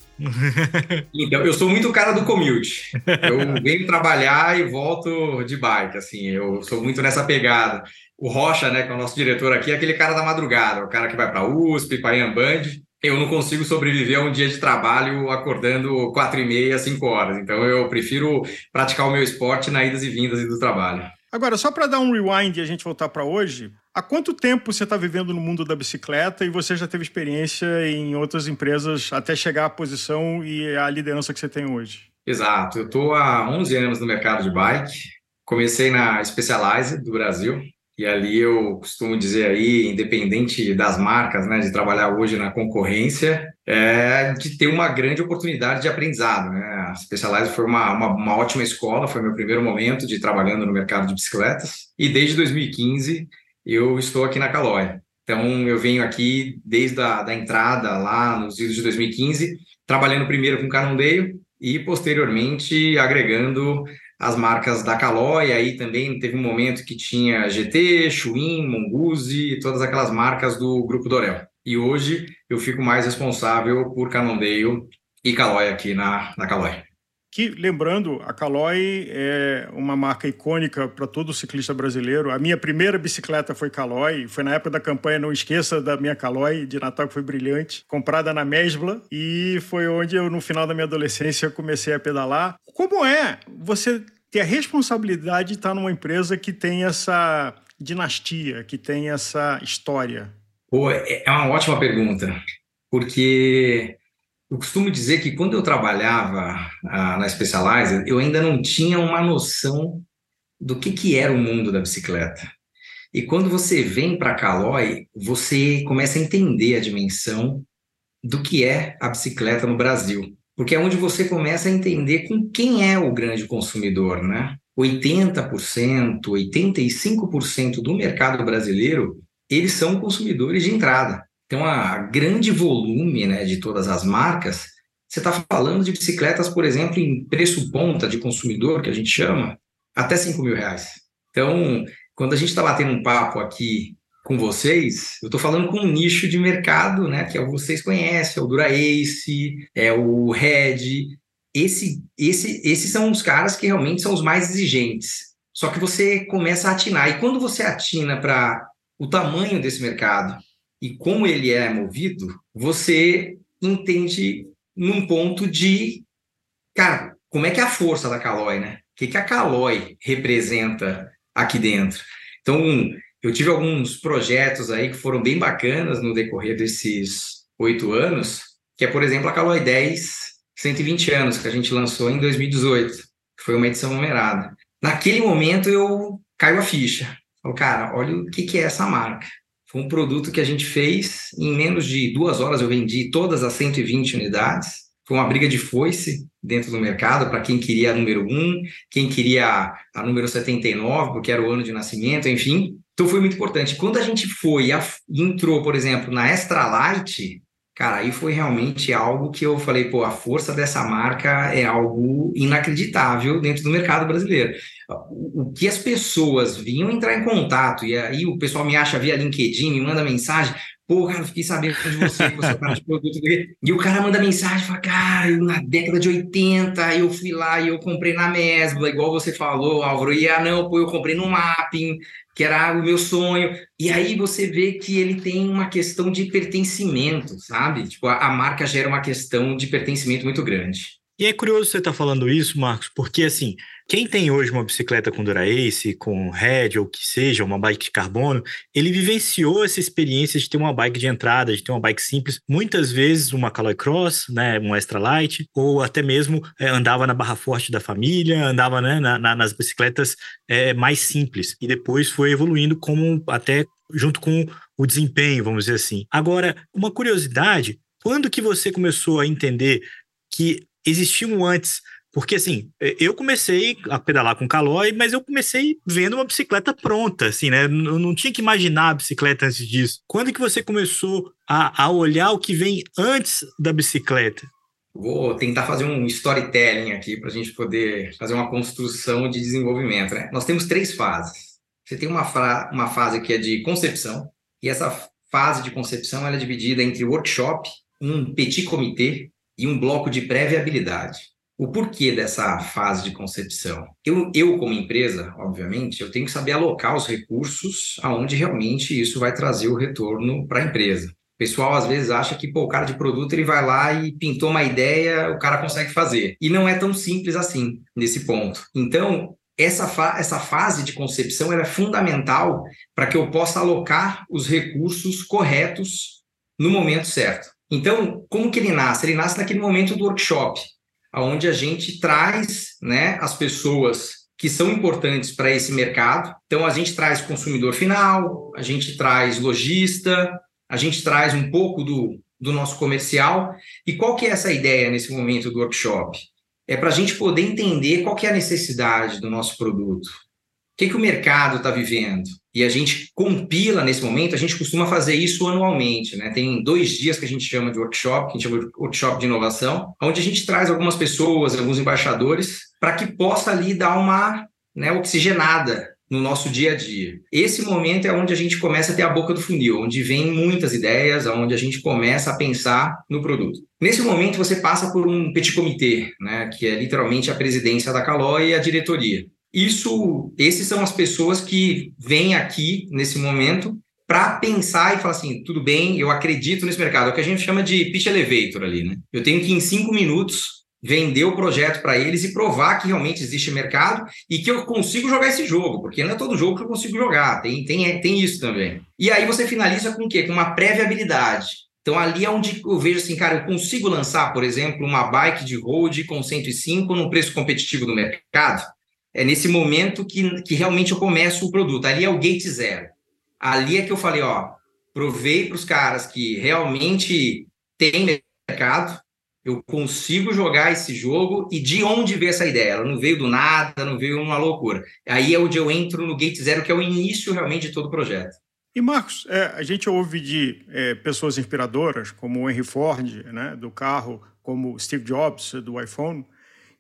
Então, eu sou muito cara do commute. Eu venho trabalhar e volto de bike, assim, eu sou muito nessa pegada. O Rocha, né, que é o nosso diretor aqui, é aquele cara da madrugada, o cara que vai para a U S P, para a Iamband. Eu não consigo sobreviver a um dia de trabalho acordando quatro e meia, cinco horas. Então, eu prefiro praticar o meu esporte na idas e vindas do trabalho. Agora, só para dar um rewind e a gente voltar para hoje, há quanto tempo você está vivendo no mundo da bicicleta e você já teve experiência em outras empresas até chegar à posição e à liderança que você tem hoje? Exato. Eu estou há onze anos no mercado de bike. Comecei na Specialized do Brasil. E ali eu costumo dizer aí, independente das marcas, né, de trabalhar hoje na concorrência, é de ter uma grande oportunidade de aprendizado, né? A Specialized foi uma, uma, uma ótima escola, foi meu primeiro momento de trabalhando no mercado de bicicletas. E desde dois mil e quinze eu estou aqui na Caloi. Então eu venho aqui desde a da entrada lá nos idos de dois mil e quinze, trabalhando primeiro com Cannondale e posteriormente agregando as marcas da Caloi. Aí também teve um momento que tinha G T, Schwinn, Monguzi, todas aquelas marcas do Grupo Dorel. E hoje eu fico mais responsável por Cannondale e Caloi aqui na, na Caloi. Que, lembrando, a Caloi é uma marca icônica para todo ciclista brasileiro. A minha primeira bicicleta foi Caloi, foi na época da campanha Não Esqueça da Minha Caloi, de Natal, que foi brilhante, comprada na Mesbla, e foi onde eu, no final da minha adolescência, comecei a pedalar. Como é você ter a responsabilidade de estar numa empresa que tem essa dinastia, que tem essa história? Pô, é uma ótima pergunta, porque... eu costumo dizer que quando eu trabalhava ah, na Specialized, eu ainda não tinha uma noção do que, que era o mundo da bicicleta. E quando você vem para a Caloi, você começa a entender a dimensão do que é a bicicleta no Brasil. Porque é onde você começa a entender com quem é o grande consumidor, né? oitenta por cento, oitenta e cinco por cento do mercado brasileiro, eles são consumidores de entrada. Então, a grande volume, né, de todas as marcas, você está falando de bicicletas, por exemplo, em preço ponta de consumidor, que a gente chama, até cinco mil reais. Então, quando a gente está batendo um papo aqui com vocês, eu estou falando com um nicho de mercado, né, que é o que vocês conhecem, é o Dura Ace, é o Red. Esse, esse, esses são os caras que realmente são os mais exigentes. Só que você começa a atinar. E quando você atina para o tamanho desse mercado e como ele é movido, você entende num ponto de... cara, como é que é a força da Caloi, né? O que, que a Caloi representa aqui dentro? Então, eu tive alguns projetos aí que foram bem bacanas no decorrer desses oito anos, que é, por exemplo, a Caloi dez, cento e vinte anos, que a gente lançou em dois mil e dezoito. Foi uma edição numerada. Naquele momento eu caio a ficha. Falo, cara, olha o que, que é essa marca. Foi um produto que a gente fez, em menos de duas horas eu vendi todas as cento e vinte unidades. Foi uma briga de foice dentro do mercado para quem queria a número um, quem queria a número setenta e nove, porque era o ano de nascimento, enfim. Então foi muito importante. Quando a gente foi e entrou, por exemplo, na Extra Light, cara, aí foi realmente algo que eu falei, pô, a força dessa marca é algo inacreditável dentro do mercado brasileiro. O que as pessoas vinham entrar em contato, e aí o pessoal me acha via LinkedIn, me manda mensagem, pô, cara, fiquei sabendo de você, você é o cara de produto, e o cara manda mensagem, fala, cara, eu, na década de oitenta, eu fui lá e eu comprei na Mesbla, igual você falou, Álvaro, e ah, não, pô, eu comprei no Mapping, que era o meu sonho. E aí você vê que ele tem uma questão de pertencimento, sabe? Tipo, a, a marca gera uma questão de pertencimento muito grande. E é curioso você estar tá falando isso, Marcos, porque assim, quem tem hoje uma bicicleta com Dura Ace, com Red, ou que seja, uma bike de carbono, ele vivenciou essa experiência de ter uma bike de entrada, de ter uma bike simples, muitas vezes uma Caloi Cross, né, uma Extra Light, ou até mesmo é, andava na Barra Forte da família, andava né, na, na, nas bicicletas é, mais simples, e depois foi evoluindo como até junto com o desempenho, vamos dizer assim. Agora, uma curiosidade, quando que você começou a entender que existiam antes, porque assim, eu comecei a pedalar com Caloi, mas eu comecei vendo uma bicicleta pronta, assim, né? Eu não tinha que imaginar a bicicleta antes disso. Quando que você começou a, a olhar o que vem antes da bicicleta? Vou tentar fazer um storytelling aqui para a gente poder fazer uma construção de desenvolvimento, né? Nós temos três fases. Você tem uma, fra- uma fase que é de concepção, e essa fase de concepção ela é dividida entre workshop, um petit comité, e um bloco de pré-viabilidade. O porquê dessa fase de concepção? Eu, eu, como empresa, obviamente, eu tenho que saber alocar os recursos aonde realmente isso vai trazer o retorno para a empresa. O pessoal, às vezes, acha que pô, o cara de produto ele vai lá e pintou uma ideia, o cara consegue fazer. E não é tão simples assim, nesse ponto. Então, essa, fa- essa fase de concepção ela é fundamental para que eu possa alocar os recursos corretos no momento certo. Então, como que ele nasce? Ele nasce naquele momento do workshop, onde a gente traz né, as pessoas que são importantes para esse mercado. Então, a gente traz consumidor final, a gente traz lojista, a gente traz um pouco do, do nosso comercial. E qual que é essa ideia nesse momento do workshop? É para a gente poder entender qual que é a necessidade do nosso produto. O que, que o mercado está vivendo? E a gente compila nesse momento, a gente costuma fazer isso anualmente, né? Tem dois dias que a gente chama de workshop, que a gente chama de workshop de inovação, onde a gente traz algumas pessoas, alguns embaixadores, para que possa ali dar uma né, oxigenada no nosso dia a dia. Esse momento é onde a gente começa a ter a boca do funil, onde vem muitas ideias, onde a gente começa a pensar no produto. Nesse momento você passa por um petit comité, né, que é literalmente a presidência da Caloi e a diretoria. Isso, esses são as pessoas que vêm aqui nesse momento para pensar e falar assim, tudo bem, eu acredito nesse mercado. É o que a gente chama de pitch elevator ali, né? Eu tenho que, em cinco minutos, vender o projeto para eles e provar que realmente existe mercado e que eu consigo jogar esse jogo, porque não é todo jogo que eu consigo jogar, tem, tem, tem isso também. E aí você finaliza com o quê? Com uma pré-viabilidade. Então, ali é onde eu vejo assim, cara, eu consigo lançar, por exemplo, uma bike de road com cento e cinco num preço competitivo do mercado? É nesse momento que, que realmente eu começo o produto. Ali é o gate zero. Ali é que eu falei, ó, provei para os caras que realmente tem mercado, eu consigo jogar esse jogo e de onde veio essa ideia? Ela não veio do nada, não veio uma loucura. Aí é onde eu entro no gate zero, que é o início realmente de todo o projeto. E, Marcos, é, a gente ouve de é, pessoas inspiradoras, como o Henry Ford, né, do carro, como Steve Jobs, do iPhone,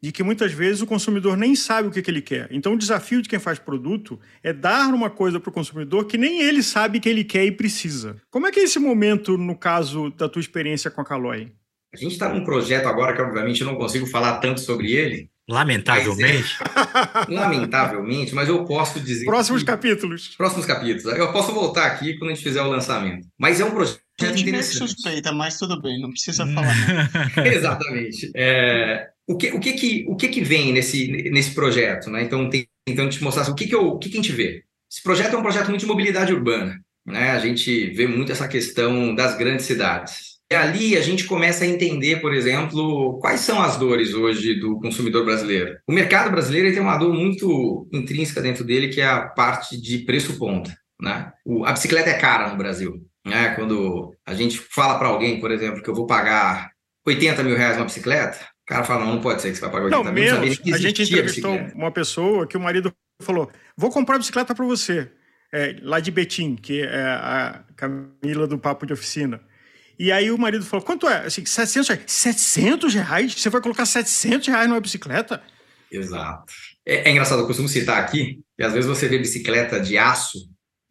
de que muitas vezes o consumidor nem sabe o que, que ele quer. Então o desafio de quem faz produto é dar uma coisa para o consumidor que nem ele sabe que ele quer e precisa. Como é que é esse momento, no caso da tua experiência com a Caloi? A gente está num projeto agora que, obviamente, eu não consigo falar tanto sobre ele. Lamentavelmente. Mas, é, lamentavelmente, mas eu posso dizer... Próximos que, capítulos. Próximos capítulos. Eu posso voltar aqui quando a gente fizer o lançamento. Mas é um projeto interessante. Suspeita, mas tudo bem, não precisa falar. Exatamente. É... O que, o, que que, o que que vem nesse, nesse projeto? Né? Então, tentando te mostrar assim, o, que que eu, o que que a gente vê. Esse projeto é um projeto muito de mobilidade urbana. Né? A gente vê muito essa questão das grandes cidades. E ali a gente começa a entender, por exemplo, quais são as dores hoje do consumidor brasileiro. O mercado brasileiro tem uma dor muito intrínseca dentro dele, que é a parte de preço ponta, né? O, a bicicleta é cara no Brasil, né? Quando a gente fala para alguém, por exemplo, que eu vou pagar oitenta mil reais uma bicicleta, o cara fala, não, não pode ser que você vai pagar oitenta mil. Não, menos. A gente entrevistou bicicleta. Uma pessoa que o marido falou, vou comprar bicicleta para você, é, lá de Betim, que é a Camila do Papo de Oficina. E aí o marido falou, quanto é? Assim, setecentos reais. setecentos reais? Você vai colocar setecentos reais numa bicicleta? Exato. É, é engraçado, eu costumo citar aqui, que às vezes você vê bicicleta de aço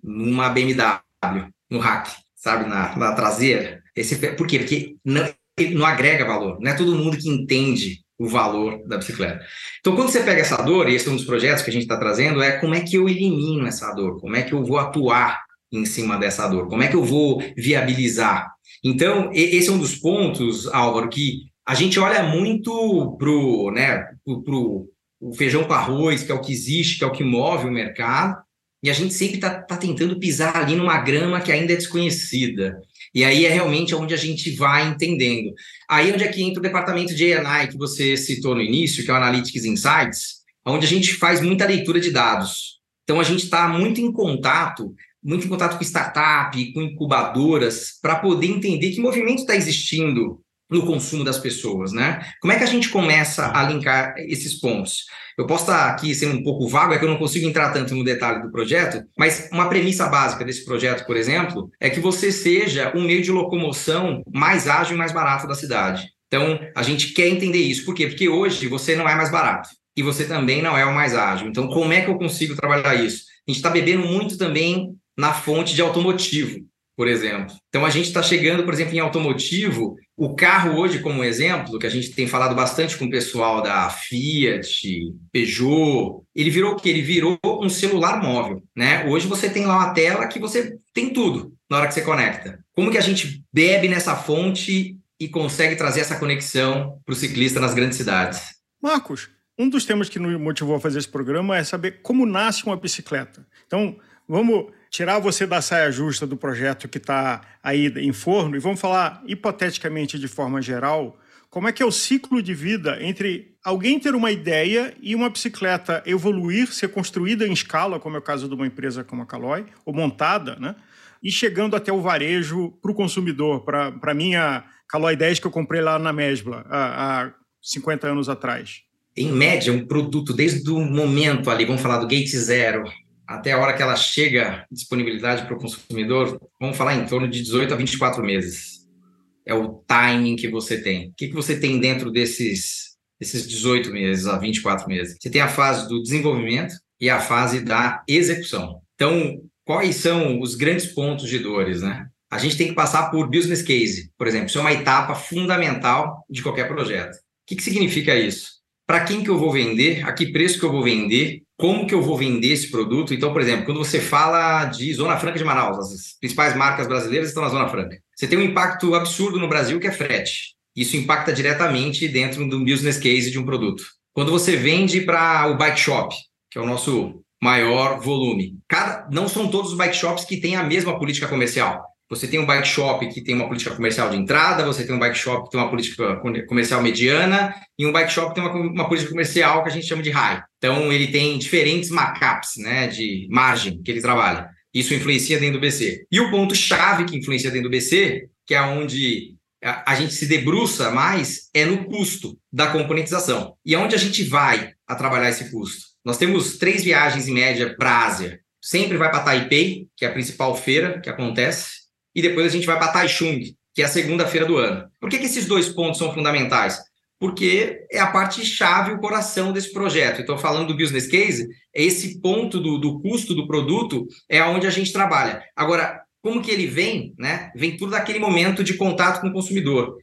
numa B M W, no rack, sabe, na, na traseira. Esse, por quê? Porque não, não agrega valor. Não é todo mundo que entende o valor da bicicleta. Então, quando você pega essa dor, e esse é um dos projetos que a gente está trazendo, é como é que eu elimino essa dor? Como é que eu vou atuar em cima dessa dor? Como é que eu vou viabilizar? Então, esse é um dos pontos, Álvaro, que a gente olha muito pro, né, pro, pro o feijão com arroz, que é o que existe, que é o que move o mercado, e a gente sempre está tá tentando pisar ali numa grama que ainda é desconhecida. E aí é realmente onde a gente vai entendendo. Aí onde é que entra o departamento de A and I, que você citou no início, que é o Analytics Insights, onde a gente faz muita leitura de dados. Então, a gente está muito em contato... muito em contato com startup, com incubadoras, para poder entender que movimento está existindo no consumo das pessoas, né? Como é que a gente começa a linkar esses pontos? Eu posso estar aqui sendo um pouco vago, é que eu não consigo entrar tanto no detalhe do projeto, mas uma premissa básica desse projeto, por exemplo, é que você seja um meio de locomoção mais ágil e mais barato da cidade. Então, a gente quer entender isso. Por quê? Porque hoje você não é mais barato e você também não é o mais ágil. Então, como é que eu consigo trabalhar isso? A gente está bebendo muito também na fonte de automotivo, por exemplo. Então, a gente está chegando, por exemplo, em automotivo, o carro hoje, como exemplo, que a gente tem falado bastante com o pessoal da Fiat, Peugeot, ele virou o quê? Ele virou um celular móvel, né? Hoje você tem lá uma tela que você tem tudo na hora que você conecta. Como que a gente bebe nessa fonte e consegue trazer essa conexão para o ciclista nas grandes cidades? Marcos, um dos temas que nos motivou a fazer esse programa é saber como nasce uma bicicleta. Então, vamos... tirar você da saia justa do projeto que está aí em forno e vamos falar hipoteticamente de forma geral, como é que é o ciclo de vida entre alguém ter uma ideia e uma bicicleta evoluir, ser construída em escala, como é o caso de uma empresa como a Caloi, ou montada, né? E chegando até o varejo para o consumidor. Para mim, a Caloi dez que eu comprei lá na Mesbla há cinquenta anos atrás. Em média, um produto, desde o momento ali, vamos falar do Gate Zero, até a hora que ela chega disponibilidade para o consumidor, vamos falar em torno de dezoito a vinte e quatro meses. É o timing que você tem. O que, que você tem dentro desses, desses dezoito meses a vinte e quatro meses? Você tem a fase do desenvolvimento e a fase da execução. Então, quais são os grandes pontos de dores, né? A gente tem que passar por business case, por exemplo. Isso é uma etapa fundamental de qualquer projeto. O que, que significa isso? Para quem que eu vou vender? A que preço que eu vou vender? Como que eu vou vender esse produto? Então, por exemplo, quando você fala de Zona Franca de Manaus, as principais marcas brasileiras estão na Zona Franca. Você tem um impacto absurdo no Brasil, que é frete. Isso impacta diretamente dentro do business case de um produto. Quando você vende para o bike shop, que é o nosso maior volume, cada, não são todos os bike shops que têm a mesma política comercial. Você tem um bike shop que tem uma política comercial de entrada, você tem um bike shop que tem uma política comercial mediana e um bike shop que tem uma, uma política comercial que a gente chama de high. Então, ele tem diferentes markups, né, de margem que ele trabalha. Isso influencia dentro do B C. E o ponto-chave que influencia dentro do B C, que é onde a, a gente se debruça mais, é no custo da componentização. E aonde a gente vai a trabalhar esse custo? Nós temos três viagens, em média, para a Ásia. Sempre vai para Taipei, que é a principal feira que acontece, e depois a gente vai para Taichung, que é a segunda-feira do ano. Por que, que esses dois pontos são fundamentais? Porque é a parte chave, o coração desse projeto. Então, falando do business case, esse ponto do, do custo do produto é onde a gente trabalha. Agora, como que ele vem, né? Vem tudo daquele momento de contato com o consumidor. O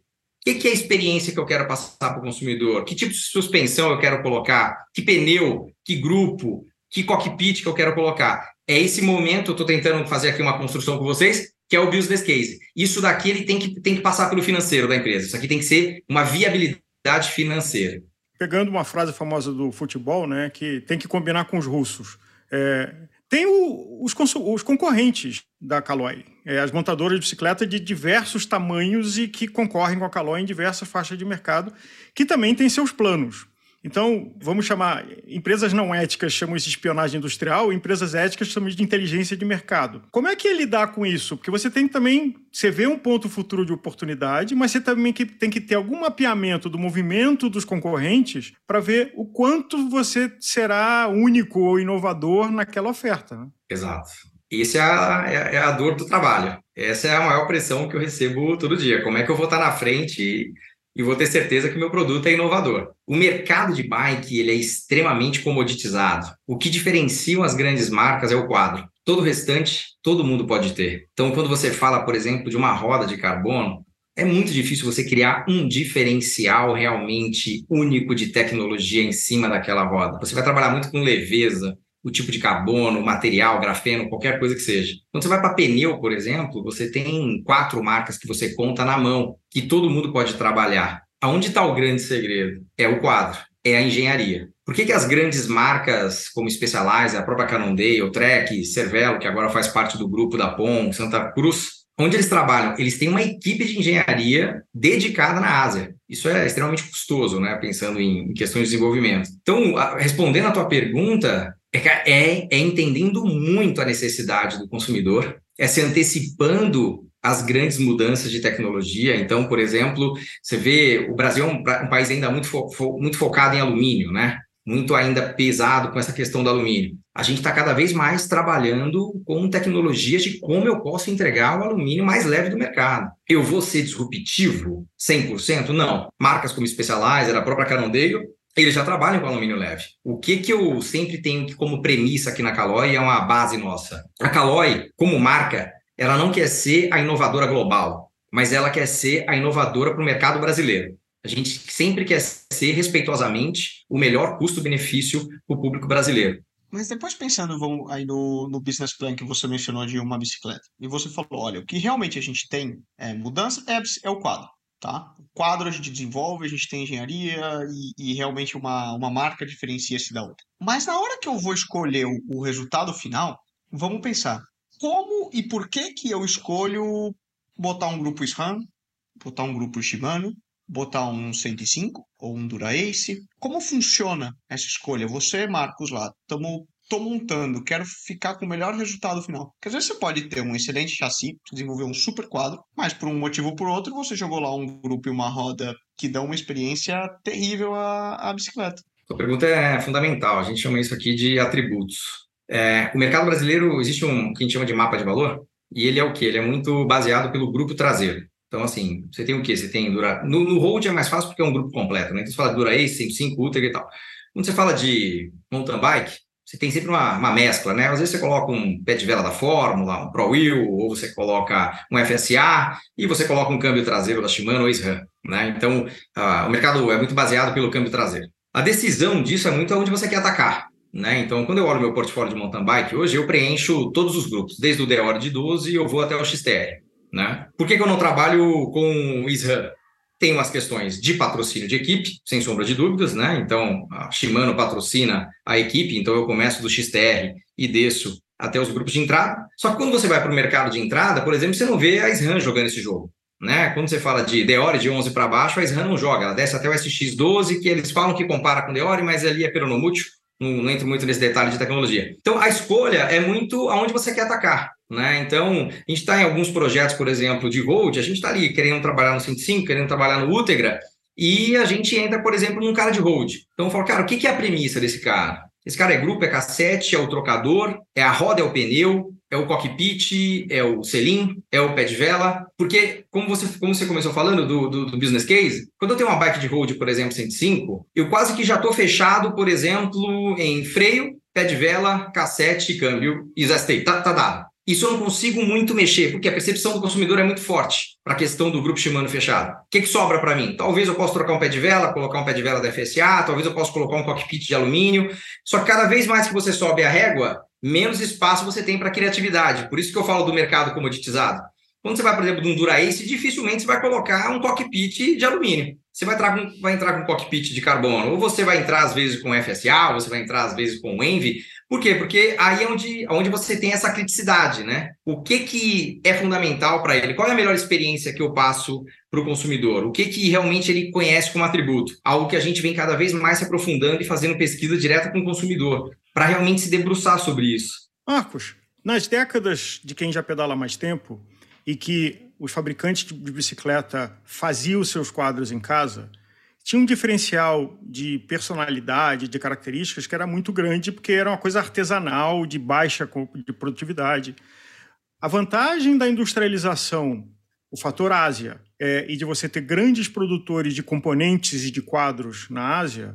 que, que é a experiência que eu quero passar para o consumidor? Que tipo de suspensão eu quero colocar? Que pneu? Que grupo? Que cockpit que eu quero colocar? É esse momento, eu estou tentando fazer aqui uma construção com vocês, que é o business case. Isso daqui ele tem que, tem que passar pelo financeiro da empresa. Isso aqui tem que ser uma viabilidade financeira. Pegando uma frase famosa do futebol, né, que tem que combinar com os russos. É, Tem o, os, os concorrentes da Caloi, é, as montadoras de bicicleta de diversos tamanhos e que concorrem com a Caloi em diversas faixas de mercado, que também têm seus planos. Então, vamos chamar, empresas não éticas chamam isso de espionagem industrial, empresas éticas chamam de inteligência de mercado. Como é que é lidar com isso? Porque você tem que também, você vê um ponto futuro de oportunidade, mas você também tem que ter algum mapeamento do movimento dos concorrentes para ver o quanto você será único ou inovador naquela oferta, né? Exato. Essa é a, é a dor do trabalho. Essa é a maior pressão que eu recebo todo dia. Como é que eu vou estar na frente e... e vou ter certeza que meu produto é inovador. O mercado de bike ele é extremamente comoditizado. O que diferencia as grandes marcas é o quadro. Todo o restante, todo mundo pode ter. Então, quando você fala, por exemplo, de uma roda de carbono, é muito difícil você criar um diferencial realmente único de tecnologia em cima daquela roda. Você vai trabalhar muito com leveza, o tipo de carbono, material, grafeno, qualquer coisa que seja. Quando você vai para pneu, por exemplo, você tem quatro marcas que você conta na mão, que todo mundo pode trabalhar. Aonde está o grande segredo? É o quadro, é a engenharia. Por que que as grandes marcas como Specialized, a própria Cannondale, o Trek, Cervelo, que agora faz parte do grupo da P O M, Santa Cruz, onde eles trabalham? Eles têm uma equipe de engenharia dedicada na Ásia. Isso é extremamente custoso, né? Pensando em questões de desenvolvimento. Então, a, respondendo à tua pergunta... É, é entendendo muito a necessidade do consumidor, é se antecipando às grandes mudanças de tecnologia. Então, por exemplo, você vê, o Brasil é um, um país ainda muito, fo, fo, muito focado em alumínio, né? Muito ainda pesado com essa questão do alumínio. A gente está cada vez mais trabalhando com tecnologias de como eu posso entregar o alumínio mais leve do mercado. Eu vou ser disruptivo cem por cento? Não. Marcas como Specialized, a própria Cannondale, eles já trabalham com alumínio leve. O que, que eu sempre tenho como premissa aqui na Caloi é uma base nossa. A Caloi, como marca, ela não quer ser a inovadora global, mas ela quer ser a inovadora para o mercado brasileiro. A gente sempre quer ser, respeitosamente, o melhor custo-benefício para o público brasileiro. Mas depois pensando vamos, aí no, no business plan que você mencionou de uma bicicleta, e você falou, olha, o que realmente a gente tem é mudança é, é o quadro. Tá? O quadro a gente desenvolve, a gente tem engenharia e, e realmente uma, uma marca diferencia-se da outra. Mas na hora que eu vou escolher o, o resultado final, vamos pensar como e por que que eu escolho botar um grupo SRAM, botar um grupo Shimano, botar um cento e cinco ou um Dura Ace. Como funciona essa escolha? Você, Marcos, lá, estamos... Estou montando, quero ficar com o melhor resultado final. Porque às vezes você pode ter um excelente chassi, desenvolver um super quadro, mas por um motivo ou por outro, você jogou lá um grupo e uma roda que dão uma experiência terrível à, à bicicleta. Sua pergunta é fundamental, a gente chama isso aqui de atributos. É, o mercado brasileiro, existe um que a gente chama de mapa de valor, e ele é o quê? Ele é muito baseado pelo grupo traseiro. Então, assim, você tem o quê? Você tem Dura... No, no road é mais fácil porque é um grupo completo, né? Então você fala Dura Ace, cento e cinco, Ultra e tal. Quando você fala de mountain bike, você tem sempre uma, uma mescla, né? Às vezes você coloca um pé de vela da Fórmula, um Pro Wheel, ou você coloca um F S A e você coloca um câmbio traseiro da Shimano ou SRAM, né? Então, uh, o mercado é muito baseado pelo câmbio traseiro. A decisão disso é muito aonde você quer atacar, né? Então, quando eu olho meu portfólio de mountain bike, hoje eu preencho todos os grupos, desde o Deore de doze eu vou até o X T R, né? Por que que eu não trabalho com SRAM? Tem umas questões de patrocínio de equipe, sem sombra de dúvidas, né? Então, a Shimano patrocina a equipe, então eu começo do X T R e desço até os grupos de entrada. Só que quando você vai para o mercado de entrada, por exemplo, você não vê a SRAM jogando esse jogo, né? Quando você fala de Deore de onze para baixo, a SRAM não joga, ela desce até o S X doze, que eles falam que compara com Deore, mas ali é peronomútil, não, não entro muito nesse detalhe de tecnologia. Então, a escolha é muito aonde você quer atacar, né? Então, a gente está em alguns projetos, por exemplo, de road, a gente está ali querendo trabalhar no cento e cinco, querendo trabalhar no Ultegra, e a gente entra, por exemplo, num cara de road. Então, eu falo, cara, o que que é a premissa desse cara? Esse cara é grupo, é cassete, é o trocador, é a roda, é o pneu, é o cockpit, é o selim, é o pé de vela. Porque, como você, como você começou falando do, do, do business case, quando eu tenho uma bike de road, por exemplo, cento e cinco, eu quase que já estou fechado, por exemplo, em freio, pé de vela, cassete, câmbio e Z S T. Tá, tá dado. Isso eu não consigo muito mexer, porque a percepção do consumidor é muito forte para a questão do grupo Shimano fechado. O que que sobra para mim? Talvez eu possa trocar um pé de vela, colocar um pé de vela da F S A, talvez eu possa colocar um cockpit de alumínio. Só que cada vez mais que você sobe a régua, menos espaço você tem para criatividade. Por isso que eu falo do mercado comoditizado. Quando você vai, por exemplo, de um Dura Ace, dificilmente você vai colocar um cockpit de alumínio. você vai entrar, com, vai entrar com cockpit de carbono, ou você vai entrar às vezes com F S A, ou você vai entrar às vezes com Envy. Por quê? Porque aí é onde, onde você tem essa criticidade, né? O que, que é fundamental para ele? Qual é a melhor experiência que eu passo para o consumidor? O que, que realmente ele conhece como atributo? Algo que a gente vem cada vez mais se aprofundando e fazendo pesquisa direta com o consumidor, para realmente se debruçar sobre isso. Marcos, nas décadas de quem já pedala mais tempo e que os fabricantes de bicicleta faziam os seus quadros em casa, tinha um diferencial de personalidade, de características que era muito grande, porque era uma coisa artesanal, de baixa de produtividade. A vantagem da industrialização, o fator Ásia, é, e de você ter grandes produtores de componentes e de quadros na Ásia,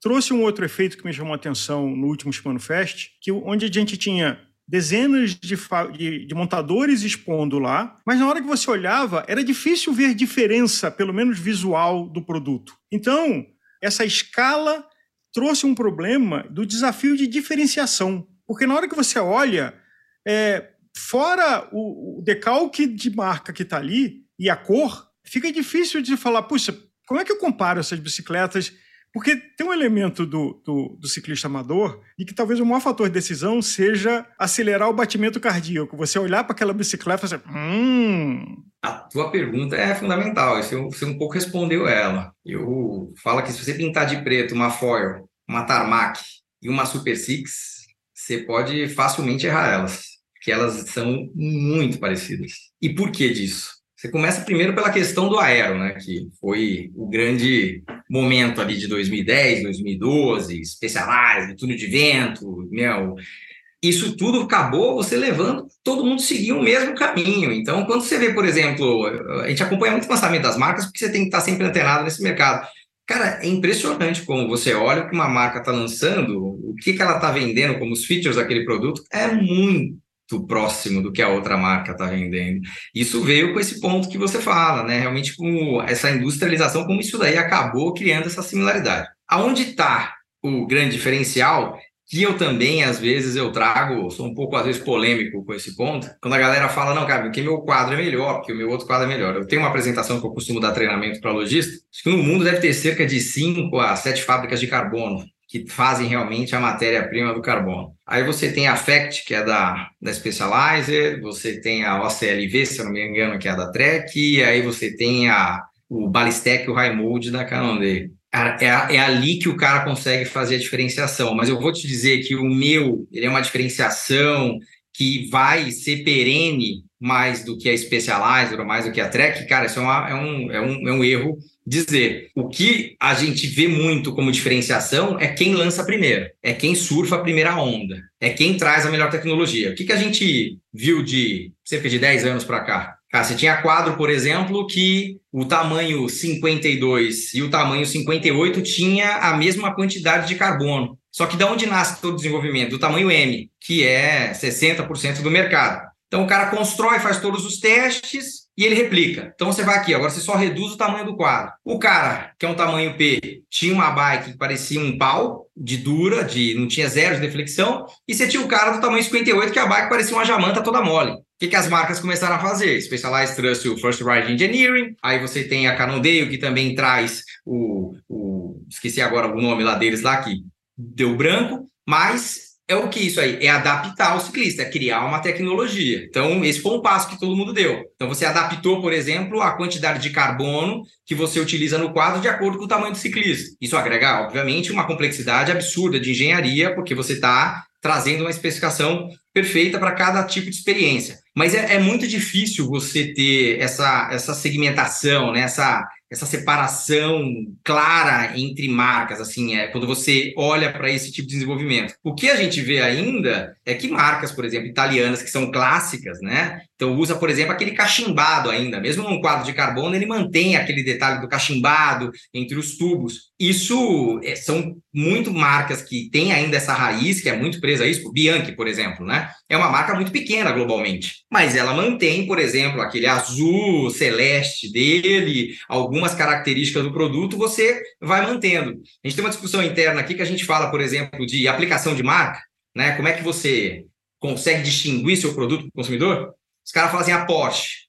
trouxe um outro efeito que me chamou a atenção no último Shimano Fest, que, onde a gente tinha dezenas de, de, de montadores expondo lá, mas na hora que você olhava, era difícil ver diferença, pelo menos visual, do produto. Então, essa escala trouxe um problema do desafio de diferenciação, porque na hora que você olha, é, fora o, o decalque de marca que está ali e a cor, fica difícil de falar, puxa, como é que eu comparo essas bicicletas? Porque tem um elemento do, do, do ciclista amador e que talvez o maior fator de decisão seja acelerar o batimento cardíaco. Você olhar para aquela bicicleta e fazer... Hum. A tua pergunta é fundamental. Você, você um pouco respondeu ela. Eu falo que se você pintar de preto uma foil, uma tarmac e uma Super Six, você pode facilmente errar elas, porque elas são muito parecidas. E por que disso? Você começa primeiro pela questão do aero, né? Que foi o grande momento ali de dois mil e dez, dois mil e doze, Specialized, túnel de vento, meu. Isso tudo acabou você levando, todo mundo seguiu o mesmo caminho. Então, quando você vê, por exemplo, a gente acompanha muito o lançamento das marcas, porque você tem que estar sempre antenado nesse mercado. Cara, é impressionante como você olha o que uma marca está lançando, o que, que ela está vendendo, como os features daquele produto, é muito próximo do que a outra marca está vendendo. Isso veio com esse ponto que você fala, né? Realmente com essa industrialização, como isso daí acabou criando essa similaridade. Aonde está o grande diferencial, que eu também, às vezes, eu trago, sou um pouco, às vezes, polêmico com esse ponto, quando a galera fala, não, cara, porque meu quadro é melhor, porque o meu outro quadro é melhor. Eu tenho uma apresentação que eu costumo dar treinamento para lojista, acho que no mundo deve ter cerca de cinco a sete fábricas de carbono, que fazem realmente a matéria-prima do carbono. Aí você tem a F A C T, que é da, da Specialized, você tem a O C L V, se eu não me engano, que é da Trek, e aí você tem a, o Ballistec, o High Mold da Cannondale. É, é, é ali que o cara consegue fazer a diferenciação, mas eu vou te dizer que o meu, ele é uma diferenciação que vai ser perene mais do que a Specialized ou mais do que a Trek. Cara, isso é, uma, é, um, é, um, é um erro dizer. O que a gente vê muito como diferenciação é quem lança primeiro, é quem surfa a primeira onda, é quem traz a melhor tecnologia. O que, que a gente viu de cerca de dez anos para cá? Ah, você tinha quadro, por exemplo, que o tamanho cinquenta e dois e o tamanho cinquenta e oito tinha a mesma quantidade de carbono. Só que de onde nasce todo o desenvolvimento? Do tamanho M, que é sessenta por cento do mercado. Então o cara constrói, faz todos os testes, e ele replica. Então você vai aqui, agora você só reduz o tamanho do quadro. O cara, que é um tamanho P, tinha uma bike que parecia um pau, de dura, de, não tinha zero de deflexão, e você tinha o cara do tamanho cinquenta e oito, que a bike parecia uma jamanta toda mole. O que, que as marcas começaram a fazer? Specialized trouxe o First Ride Engineering, aí você tem a Cannondale, que também traz o, o... esqueci agora o nome lá deles, lá que deu branco, mas... É o que isso aí? É adaptar o ciclista, é criar uma tecnologia. Então, esse foi um passo que todo mundo deu. Então, você adaptou, por exemplo, a quantidade de carbono que você utiliza no quadro de acordo com o tamanho do ciclista. Isso agrega, obviamente, uma complexidade absurda de engenharia, porque você está trazendo uma especificação perfeita para cada tipo de experiência. Mas é, é muito difícil você ter essa, essa segmentação, né? essa... essa separação clara entre marcas, assim, é quando você olha para esse tipo de desenvolvimento. O que a gente vê ainda é que marcas, por exemplo, italianas, que são clássicas, né? Então usa, por exemplo, aquele cachimbado ainda. Mesmo num quadro de carbono, ele mantém aquele detalhe do cachimbado entre os tubos. Isso é, são muito marcas que têm ainda essa raiz, que é muito presa a isso. O Bianchi, por exemplo, né? É uma marca muito pequena globalmente, mas ela mantém, por exemplo, aquele azul celeste dele, alguma algumas características do produto, você vai mantendo. A gente tem uma discussão interna aqui que a gente fala, por exemplo, de aplicação de marca, né? Como é que você consegue distinguir seu produto do consumidor? Os caras falam assim, a Porsche.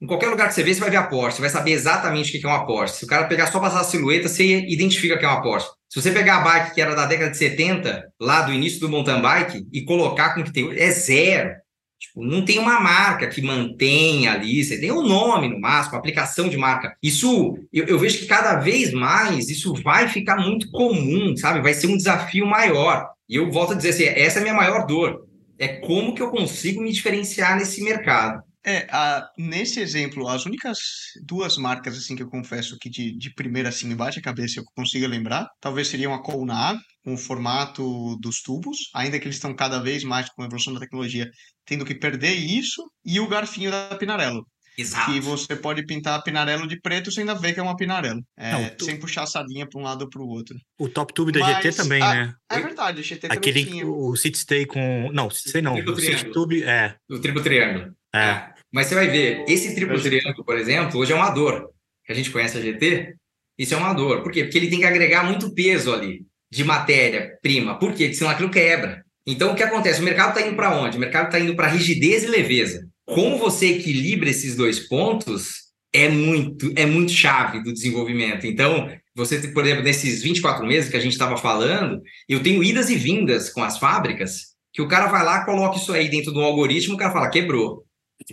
Em qualquer lugar que você vê, você vai ver a Porsche. Você vai saber exatamente o que é uma Porsche. Se o cara pegar só passar a silhueta, você identifica que é uma Porsche. Se você pegar a bike que era da década de setenta, lá do início do mountain bike, e colocar com o que tem hoje, é zero. Tipo, não tem uma marca que mantenha ali. Você tem um nome, no máximo, uma aplicação de marca. Isso, eu, eu vejo que cada vez mais, isso vai ficar muito comum, sabe? Vai ser um desafio maior. E eu volto a dizer assim, essa é a minha maior dor. É como que eu consigo me diferenciar nesse mercado. É, a, nesse exemplo, as únicas duas marcas assim, que eu confesso que de, de primeira assim, bate a cabeça eu consigo lembrar, talvez seriam a Colnav, com o formato dos tubos, ainda que eles estão cada vez mais com a evolução da tecnologia, tendo que perder isso, e o garfinho da Pinarello. Exato. Que você pode pintar a Pinarello de preto sem ainda ver que é uma Pinarello. É, não, tu... Sem puxar a sardinha para um lado ou para o outro. O top tube da Mas, G T também, a... né? É verdade, o G T Aquele, também tinha. O City Stay com... Não, o City Stay não. O, o City Tube é... O triplo triângulo. É. Mas você vai ver, esse triplo triângulo, por exemplo, hoje é uma dor. Que a gente conhece a G T, isso é uma dor. Por quê? Porque ele tem que agregar muito peso ali de matéria-prima. Por quê? Porque senão aquilo quebra. Então, o que acontece? O mercado está indo para onde? O mercado está indo para rigidez e leveza. Como você equilibra esses dois pontos é muito, é muito chave do desenvolvimento. Então, você, por exemplo, nesses vinte e quatro meses que a gente estava falando, eu tenho idas e vindas com as fábricas, que o cara vai lá, coloca isso aí dentro do algoritmo, o cara fala, quebrou.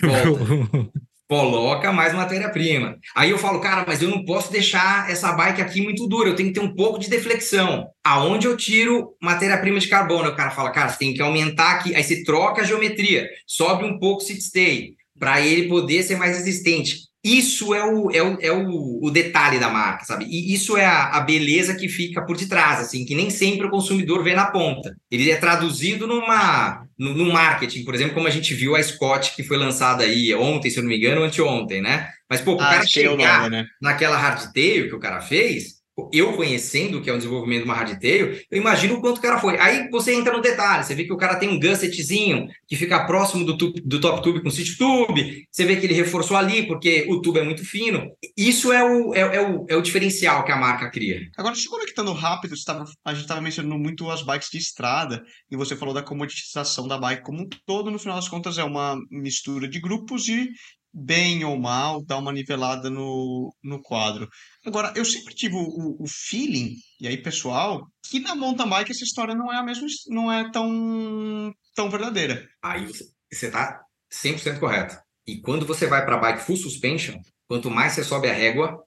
Volta. Coloca mais matéria-prima. Aí eu falo, cara, mas eu não posso deixar essa bike aqui muito dura, eu tenho que ter um pouco de deflexão. Aonde eu tiro matéria-prima de carbono? O cara fala, cara, você tem que aumentar aqui. Aí você troca a geometria, sobe um pouco o sit stay, para ele poder ser mais resistente. Isso é o, é o, é o, o detalhe da marca, sabe? E isso é a, a beleza que fica por detrás, assim, que nem sempre o consumidor vê na ponta. Ele é traduzido numa, no, no marketing, por exemplo, como a gente viu a Scott, que foi lançada aí ontem, se eu não me engano, anteontem, né? Mas, pô, o ah, cara chegar nome, né? naquela hardtail que o cara fez, eu conhecendo o que é o desenvolvimento de uma hardtail, eu imagino o quanto o cara foi. Aí você entra no detalhe, você vê que o cara tem um gussetzinho que fica próximo do, tube, do top tube com o city tube, você vê que ele reforçou ali porque o tubo é muito fino. Isso é o, é, é o, é o diferencial que a marca cria. Agora, se conectando rápido, você tava, a gente estava mencionando muito as bikes de estrada e você falou da comoditização da bike como um todo, no final das contas é uma mistura de grupos e bem ou mal, dá uma nivelada no, no quadro. Agora, eu sempre tive o, o, o feeling, e aí pessoal, que na mountain bike essa história não é a mesma, não é tão, tão verdadeira. Aí você tá cem por cento correto. E quando você vai para bike full suspension, quanto mais você sobe a régua,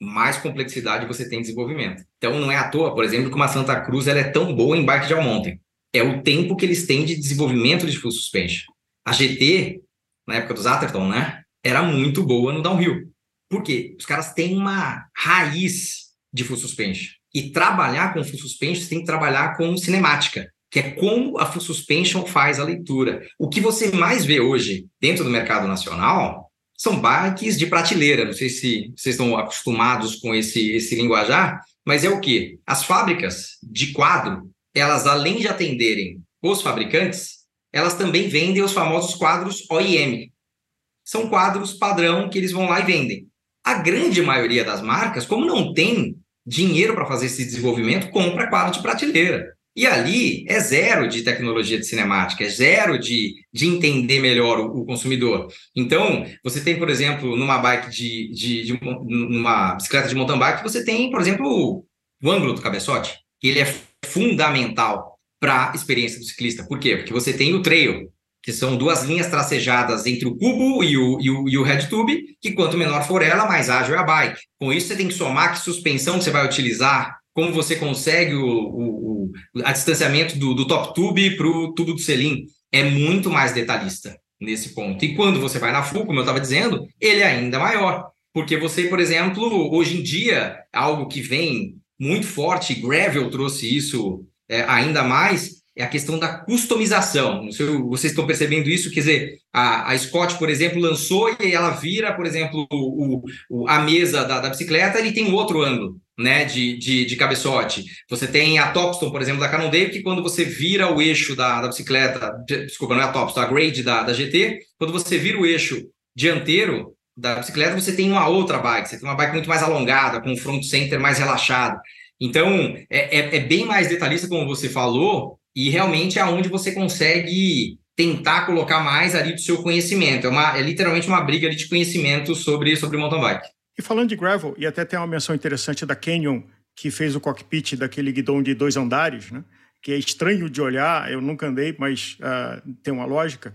mais complexidade você tem em desenvolvimento. Então não é à toa, por exemplo, que uma Santa Cruz ela é tão boa em bike de all mountain. É o tempo que eles têm de desenvolvimento de full suspension. A G T, na época dos Atherton, né? Era muito boa no downhill. Por quê? Os caras têm uma raiz de full suspension. E trabalhar com full suspension, você tem que trabalhar com cinemática, que é como a full suspension faz a leitura. O que você mais vê hoje dentro do mercado nacional são bikes de prateleira. Não sei se vocês estão acostumados com esse, esse linguajar, mas é o quê? As fábricas de quadro, elas além de atenderem os fabricantes, elas também vendem os famosos quadros O I M. São quadros padrão que eles vão lá e vendem. A grande maioria das marcas, como não tem dinheiro para fazer esse desenvolvimento, compra quadro de prateleira. E ali é zero de tecnologia de cinemática, é zero de, de entender melhor o, o consumidor. Então, você tem, por exemplo, numa bike de, de, de, de numa bicicleta de mountain bike, você tem, por exemplo, o ângulo do cabeçote, que ele é fundamental para a experiência do ciclista. Por quê? Porque você tem o trail, que são duas linhas tracejadas entre o cubo e o, e, o, e o head tube, que quanto menor for ela, mais ágil é a bike. Com isso, você tem que somar que suspensão você vai utilizar, como você consegue o, o, o a distanciamento do, do top tube para o tubo do selim. É muito mais detalhista nesse ponto. E quando você vai na full, como eu estava dizendo, ele é ainda maior. Porque você, por exemplo, hoje em dia, algo que vem muito forte, gravel trouxe isso é, ainda mais, é a questão da customização. Não sei se vocês estão percebendo isso, quer dizer, a, a Scott, por exemplo, lançou e ela vira, por exemplo, o, o, a mesa da, da bicicleta, ele tem outro ângulo, né, de, de, de cabeçote. Você tem a Topstone, por exemplo, da Cannondale, que quando você vira o eixo da, da bicicleta, desculpa, não é a Topstone, a Grade da, da G T, quando você vira o eixo dianteiro da bicicleta, você tem uma outra bike, você tem uma bike muito mais alongada, com o front center mais relaxado. Então, é, é, é bem mais detalhista, como você falou, e realmente é onde você consegue tentar colocar mais ali do seu conhecimento. É, uma, é literalmente uma briga ali de conhecimento sobre, sobre mountain bike. E falando de gravel, e até tem uma menção interessante da Canyon, que fez o cockpit daquele guidão de dois andares, né? Que é estranho de olhar, eu nunca andei, mas uh, tem uma lógica.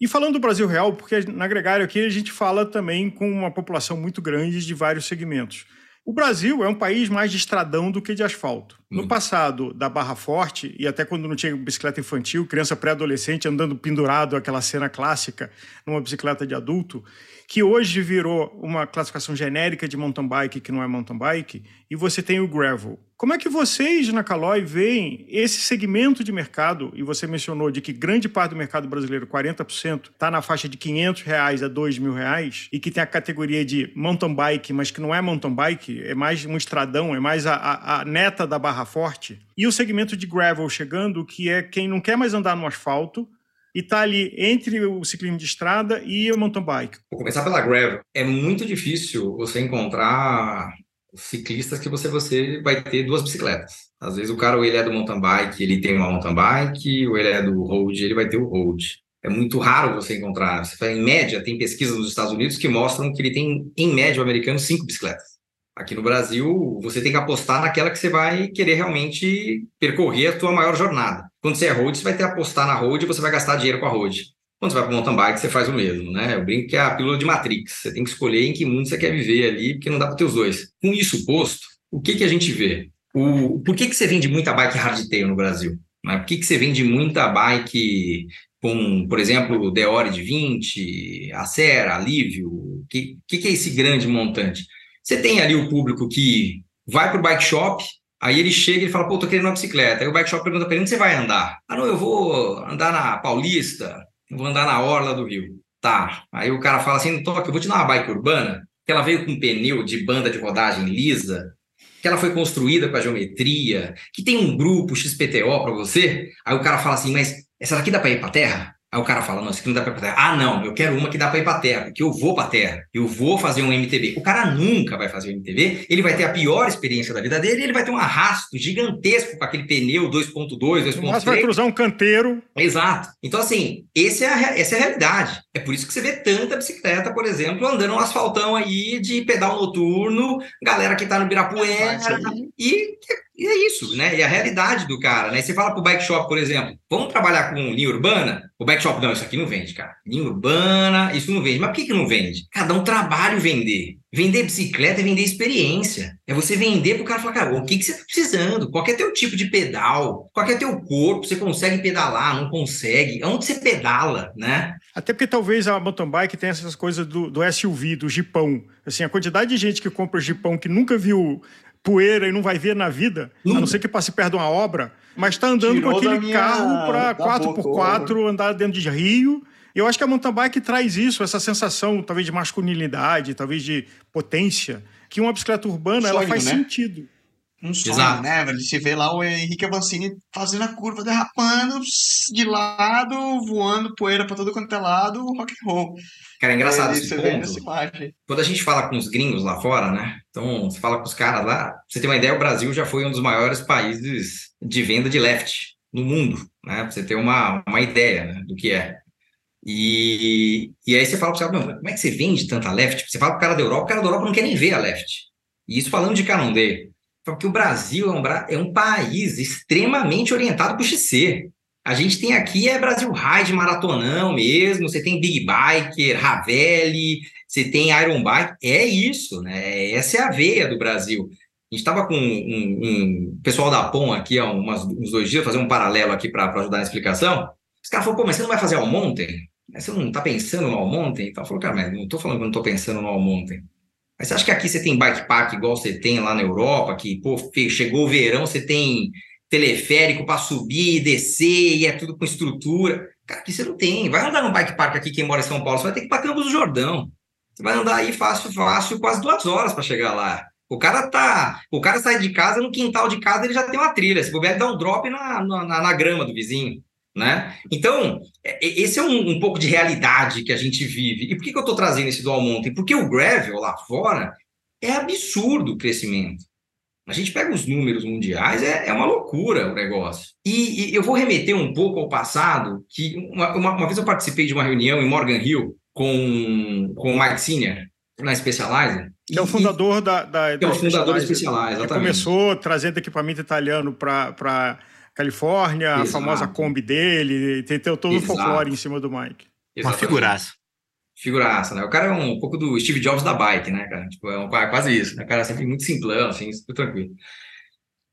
E falando do Brasil real, porque na Gregário aqui a gente fala também com uma população muito grande de vários segmentos. O Brasil é um país mais de estradão do que de asfalto. No passado, da Barra Forte, e até quando não tinha bicicleta infantil, criança pré-adolescente andando pendurado, aquela cena clássica, numa bicicleta de adulto, que hoje virou uma classificação genérica de mountain bike que não é mountain bike, e você tem o gravel. Como é que vocês, na Caloi, veem esse segmento de mercado? E você mencionou de que grande parte do mercado brasileiro, quarenta por cento, está na faixa de quinhentos reais a dois mil reais, e que tem a categoria de mountain bike, mas que não é mountain bike, é mais um estradão, é mais a, a, a neta da Barra Forte. E o segmento de gravel chegando, que é quem não quer mais andar no asfalto e está ali entre o ciclismo de estrada e o mountain bike. Vou começar pela gravel. É muito difícil você encontrar ciclistas que você, você vai ter duas bicicletas. Às vezes o cara ou ele é do mountain bike, ele tem uma mountain bike, ou ele é do road, ele vai ter o road. É muito raro você encontrar. Você fala, em média, tem pesquisas nos Estados Unidos que mostram que ele tem, em média, o americano, cinco bicicletas. Aqui no Brasil, você tem que apostar naquela que você vai querer realmente percorrer a sua maior jornada. Quando você é road, você vai ter que apostar na road e você vai gastar dinheiro com a road. Quando você vai para o mountain bike, você faz o mesmo, né? Eu brinco que é a pílula de Matrix. Você tem que escolher em que mundo você quer viver ali, porque não dá para ter os dois. Com isso posto, o que, que a gente vê? O... Por que, que você vende muita bike hardtail no Brasil? Por que, que você vende muita bike com, por exemplo, Deore de vinte, Acera, Alívio? O que, que, que é esse grande montante? Você tem ali o público que vai para o bike shop, aí ele chega e fala, pô, tô querendo uma bicicleta. Aí o bike shop pergunta para ele, onde você vai andar? Ah, não, eu vou andar na Paulista, eu vou andar na Orla do Rio. Tá, aí o cara fala assim, toca, eu vou te dar uma bike urbana, que ela veio com pneu de banda de rodagem lisa, que ela foi construída para geometria, que tem um grupo X P T O para você. Aí o cara fala assim, mas essa daqui dá para ir para terra? Aí o cara fala, não, isso aqui não dá pra ir pra terra. Ah, não, eu quero uma que dá pra ir pra terra, porque eu vou pra terra, eu vou fazer um M T B. O cara nunca vai fazer um M T B, ele vai ter a pior experiência da vida dele, ele vai ter um arrasto gigantesco com aquele pneu dois ponto dois, dois ponto três. Mas vai cruzar um canteiro. Exato. Então, assim, esse é a, essa é a realidade. É por isso que você vê tanta bicicleta, por exemplo, andando um asfaltão aí de pedal noturno, galera que tá no Birapuera, e... E é isso, né? E a realidade do cara, né? Você fala pro bike shop, por exemplo, vamos trabalhar com linha urbana? O bike shop, não, isso aqui não vende, cara. Linha urbana, isso não vende. Mas por que que não vende? Cada um trabalha vender. Vender bicicleta é vender experiência. É você vender pro cara falar, cara, o que que você tá precisando? Qual que é teu tipo de pedal? Qual que é teu corpo? Você consegue pedalar? Não consegue? Onde você pedala, né? Até porque talvez a mountain bike tenha essas coisas do, do S U V, do jipão. Assim, a quantidade de gente que compra jipão que nunca viu poeira e não vai ver na vida, hum. a não ser que passe perto de uma obra, mas está andando Tirou com aquele minha... carro para quatro por quatro, andar dentro de rio. Eu acho que a mountain bike traz isso, essa sensação talvez de masculinidade, talvez de potência, que uma bicicleta urbana um sonho, ela faz né? sentido. Um sonho, Exato. né? A gente vê lá o Henrique Avancini fazendo a curva, derrapando de lado, voando poeira para todo quanto é lado, rock and roll. Cara, é engraçado esse ponto. Quando a gente fala com os gringos lá fora, né? Então, você fala com os caras lá. Pra você ter uma ideia, o Brasil já foi um dos maiores países de venda de left no mundo, né? Pra você ter uma, uma ideia, né, do que é. E, e aí você fala pro cara, como é que você vende tanta left? Você fala pro cara da Europa, o cara da Europa não quer nem ver a left. E isso falando de Cannondale. Porque o Brasil é um, é um país extremamente orientado pro X C. A gente tem aqui é Brasil Ride, maratonão mesmo, você tem Big Biker, Ravelli, você tem Iron Bike, é isso, né? Essa é a veia do Brasil. A gente estava com um, um, um pessoal da P O M aqui há umas, uns dois dias, fazer um paralelo aqui para ajudar na explicação. Os caras falaram, pô, mas você não vai fazer all mountain? Você não está pensando no all mountain? Então, falou, cara, mas não estou falando que eu não estou pensando no all mountain. Mas você acha que aqui você tem bike park igual você tem lá na Europa, que, pô, chegou o verão, você tem teleférico para subir e descer, e é tudo com estrutura. Cara, aqui você não tem. Vai andar no bike park aqui, quem mora em São Paulo, você vai ter que ir para Campos do Jordão. Você vai andar aí fácil, fácil, quase duas horas para chegar lá. O cara tá, o cara sai de casa, no quintal de casa ele já tem uma trilha. Se bobear, ele dá um drop na, na, na grama do vizinho, né? Então, esse é um, um pouco de realidade que a gente vive. E por que, que eu estou trazendo esse do all mountain? Porque o gravel lá fora é absurdo o crescimento. A gente pega os números mundiais, é, é uma loucura o negócio. E, e eu vou remeter um pouco ao passado, que uma, uma, uma vez eu participei de uma reunião em Morgan Hill com, com o Mike Senior, na Specialized. Que é o fundador e, da, da, da... É o fundador da Specialized, exatamente. Começou trazendo equipamento italiano para para Califórnia, exato, a famosa Kombi dele, tem todo o folclore em cima do Mike. Exatamente. Uma figuraça. Figuraça, né? O cara é um pouco do Steve Jobs da bike, né, cara? Tipo, é, um, é quase isso, né? O cara é sempre muito simplão, assim, super tranquilo.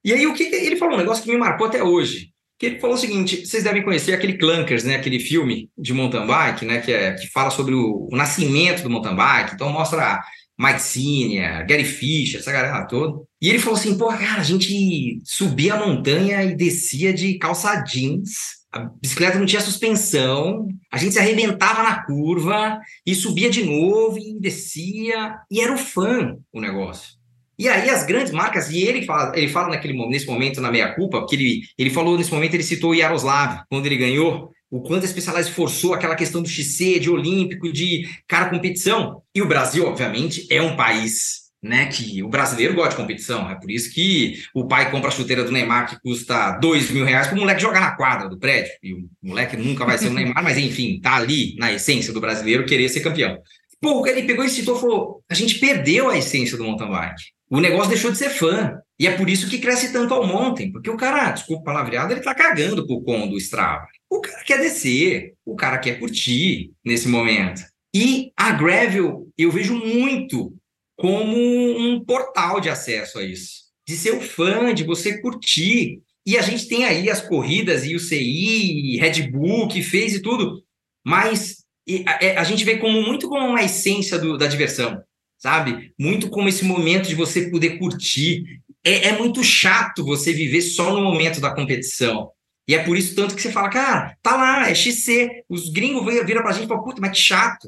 E aí, o que ele falou? Um negócio que me marcou até hoje. Que ele falou o seguinte, vocês devem conhecer aquele Clunkers, né? Aquele filme de mountain bike, né? Que, é, que fala sobre o, o nascimento do mountain bike. Então, mostra Mike Senior, Gary Fischer, essa galera toda. E ele falou assim, pô, cara, a gente subia a montanha e descia de calça jeans. A bicicleta não tinha suspensão, a gente se arrebentava na curva e subia de novo e descia. E era o fã o negócio. E aí as grandes marcas, e ele fala, ele fala naquele, nesse momento na meia-culpa, porque ele, ele falou nesse momento, ele citou o Yaroslav, quando ele ganhou, o quanto a Specialized forçou aquela questão do X C, de olímpico, de cara competição. E o Brasil, obviamente, é um país... Né, que o brasileiro gosta de competição, é por isso que o pai compra a chuteira do Neymar que custa dois mil reais para o moleque jogar na quadra do prédio, e o moleque nunca vai ser o Neymar, mas enfim, tá ali na essência do brasileiro querer ser campeão. Pô, ele pegou e citou e falou, a gente perdeu a essência do mountain bike, o negócio deixou de ser fã, e é por isso que cresce tanto ao mountain, porque o cara, desculpa o palavreado, ele tá cagando pro com do Strava, o cara quer descer, o cara quer curtir nesse momento. E a gravel, eu vejo muito como um portal de acesso a isso, de ser um fã, de você curtir. E a gente tem aí as corridas, e U C I, Red Bull, que fez e tudo, mas a, a gente vê como, muito como uma essência do, da diversão, sabe? Muito como esse momento de você poder curtir. É, é muito chato você viver só no momento da competição. E é por isso tanto que você fala, cara, tá lá, é X C. Os gringos viram pra gente e falam, puta, mas que chato.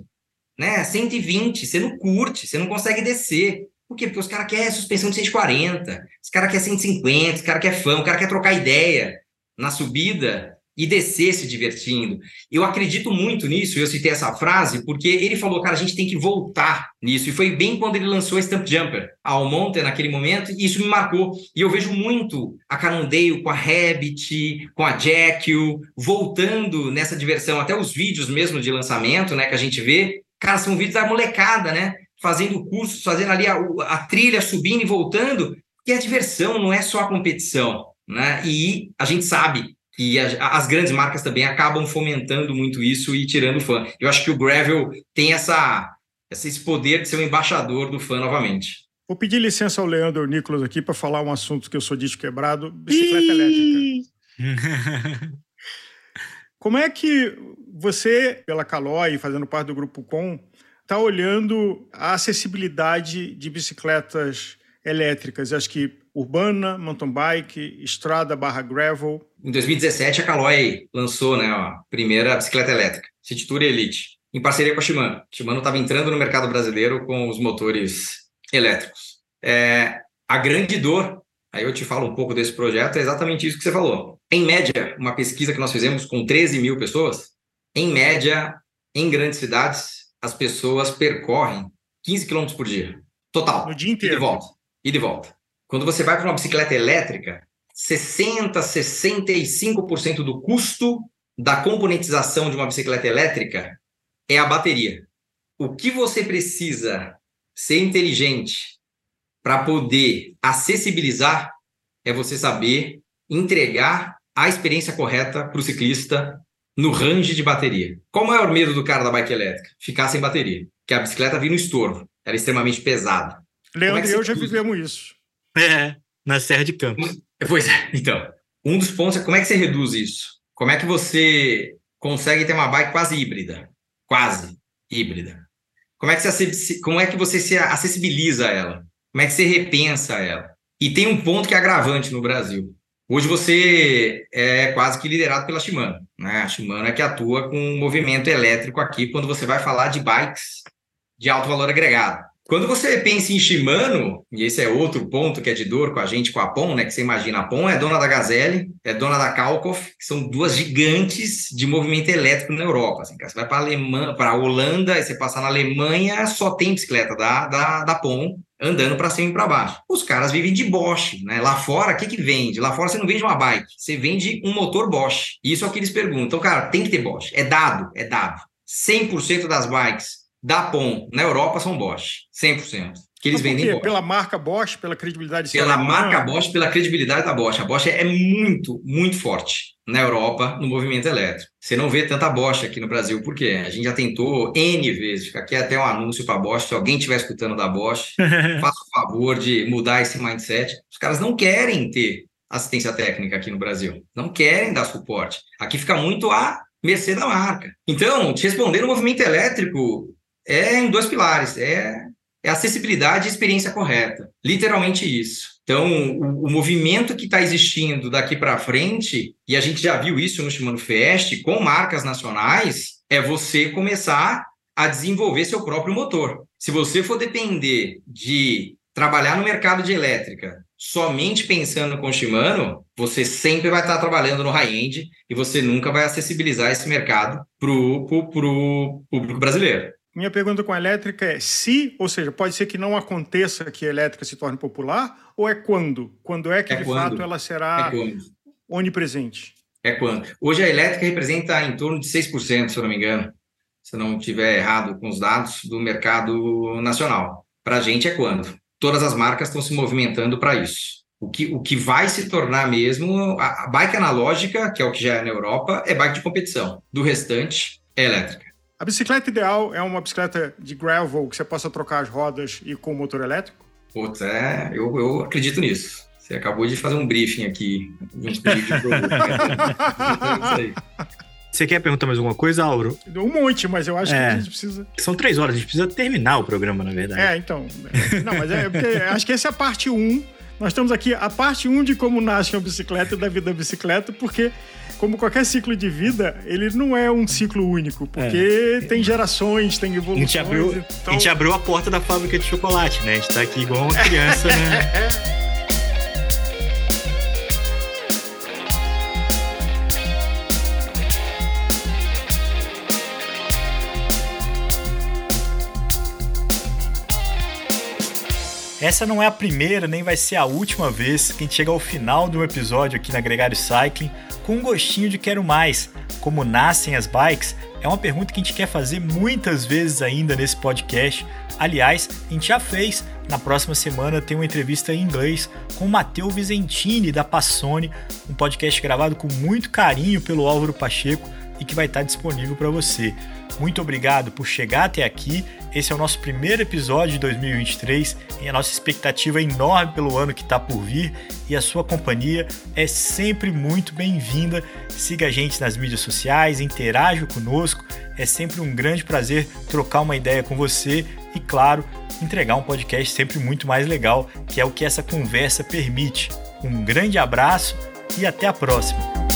Né, cento e vinte, você não curte, você não consegue descer. Por quê? Porque os caras querem suspensão de cento e quarenta, os caras querem cento e cinquenta, os caras querem fã, o cara quer trocar ideia na subida e descer se divertindo. Eu acredito muito nisso, eu citei essa frase, porque ele falou, cara, a gente tem que voltar nisso. E foi bem quando ele lançou a Stump Jumper ao Monte naquele momento, e isso me marcou. E eu vejo muito a Cannondale com a Habit, com a Jekyll, voltando nessa diversão. Até os vídeos mesmo de lançamento, né, que a gente vê, cara, são vídeos da molecada, né? Fazendo cursos, fazendo ali a, a trilha, subindo e voltando. E a diversão não é só a competição, né? E a gente sabe que a, as grandes marcas também acabam fomentando muito isso e tirando o fã. Eu acho que o gravel tem essa, esse poder de ser um embaixador do fã novamente. Vou pedir licença ao Leandro Nicolas aqui para falar um assunto que eu sou disco quebrado, bicicleta elétrica. Como é que você, pela Caloi, fazendo parte do Grupo Com, está olhando a acessibilidade de bicicletas elétricas? Acho que urbana, mountain bike, estrada barra gravel. Em dois mil e dezessete, a Caloi lançou, né, a primeira bicicleta elétrica, City Tour Elite, em parceria com a Shimano. A Shimano estava entrando no mercado brasileiro com os motores elétricos. É, a grande dor... Aí eu te falo um pouco desse projeto, é exatamente isso que você falou. Em média, uma pesquisa que nós fizemos com treze mil pessoas, em média, em grandes cidades, as pessoas percorrem quinze quilômetros por dia. Total. O dia inteiro. E de volta. E de volta. Quando você vai para uma bicicleta elétrica, sessenta, sessenta e cinco por cento do custo da componentização de uma bicicleta elétrica é a bateria. O que você precisa ser inteligente para poder acessibilizar é você saber entregar a experiência correta para o ciclista no range de bateria. Qual é o medo do cara da bike elétrica? Ficar sem bateria, que a bicicleta vira um estorvo, ela é extremamente pesada. Leandro e eu já vivemos isso. É, na Serra de Campos. Pois é, então, um dos pontos é como é que você reduz isso? Como é que você consegue ter uma bike quase híbrida? Quase híbrida. Como é que você, como é que você se acessibiliza a ela? Como é que você repensa ela? E tem um ponto que é agravante no Brasil. Hoje você é quase que liderado pela Shimano, né? A Shimano é que atua com um movimento elétrico aqui quando você vai falar de bikes de alto valor agregado. Quando você pensa em Shimano, e esse é outro ponto que é de dor com a gente, com a P O M, né? Que você imagina, a P O M é dona da Gazelle, é dona da Kalkoff, que são duas gigantes de movimento elétrico na Europa. Assim, você vai para a Holanda, você passa na Alemanha, só tem bicicleta da, da, da P O M. andando para cima e para baixo. Os caras vivem de Bosch, né? Lá fora, o que que vende? Lá fora você não vende uma bike, você vende um motor Bosch. Isso é o que eles perguntam. Cara, tem que ter Bosch. É dado, é dado. cem por cento das bikes da P O M na Europa são Bosch. cem por cento. Que eles vendem Bosch. Pela marca Bosch, pela credibilidade... Pela da marca Bosch, pela credibilidade da Bosch. A Bosch é muito, muito forte na Europa no movimento elétrico. Você não vê tanta Bosch aqui no Brasil, por quê? A gente já tentou N vezes, fica aqui até um anúncio para Bosch, se alguém estiver escutando da Bosch, faça o favor de mudar esse mindset. Os caras não querem ter assistência técnica aqui no Brasil, não querem dar suporte. Aqui fica muito a mercê da marca. Então, te responder no movimento elétrico é em dois pilares, é... é acessibilidade e experiência correta. Literalmente isso. Então, o, o movimento que está existindo daqui para frente, e a gente já viu isso no Shimano Fest, com marcas nacionais, é você começar a desenvolver seu próprio motor. Se você for depender de trabalhar no mercado de elétrica somente pensando com o Shimano, você sempre vai estar trabalhando no high-end e você nunca vai acessibilizar esse mercado para o público brasileiro. Minha pergunta com a elétrica é se, ou seja, pode ser que não aconteça que a elétrica se torne popular, ou é quando? Quando é que, é de quando? fato, ela será é onipresente? É quando. Hoje a elétrica representa em torno de seis por cento, se eu não me engano, se eu não estiver errado com os dados, do mercado nacional. Para a gente é quando. Todas as marcas estão se movimentando para isso. O que, o que vai se tornar mesmo, a, a bike analógica, que é o que já é na Europa, é bike de competição. Do restante, é elétrica. A bicicleta ideal é uma bicicleta de gravel que você possa trocar as rodas e com motor elétrico? Putz, é, eu, eu acredito nisso. Você acabou de fazer um briefing aqui. Um briefing de produto, né? Você quer perguntar mais alguma coisa, Álvaro? Um monte, mas eu acho é. que a gente precisa... São três horas, a gente precisa terminar o programa, na verdade. É, então... Não, mas é porque acho que essa é a parte um. Nós estamos aqui, a parte um de como nasce uma bicicleta e da vida da bicicleta, porque... Como qualquer ciclo de vida, ele não é um ciclo único, porque é. tem gerações, tem evoluções. A gente, abriu, então... a gente abriu a porta da fábrica de chocolate, né? A gente tá aqui igual uma criança, né? Essa não é a primeira, nem vai ser a última vez que a gente chega ao final de um episódio aqui na Gregário Cycling com um gostinho de quero mais. Como nascem as bikes? É uma pergunta que a gente quer fazer muitas vezes ainda nesse podcast. Aliás, a gente já fez. Na próxima semana tem uma entrevista em inglês com o Matteo Visentini da Passoni, um podcast gravado com muito carinho pelo Álvaro Pacheco e que vai estar disponível para você. Muito obrigado por chegar até aqui. Esse é o nosso primeiro episódio de dois mil e vinte e três e a nossa expectativa é enorme pelo ano que está por vir e a sua companhia é sempre muito bem-vinda. Siga a gente nas mídias sociais, interaja conosco. É sempre um grande prazer trocar uma ideia com você e, claro, entregar um podcast sempre muito mais legal, que é o que essa conversa permite. Um grande abraço e até a próxima!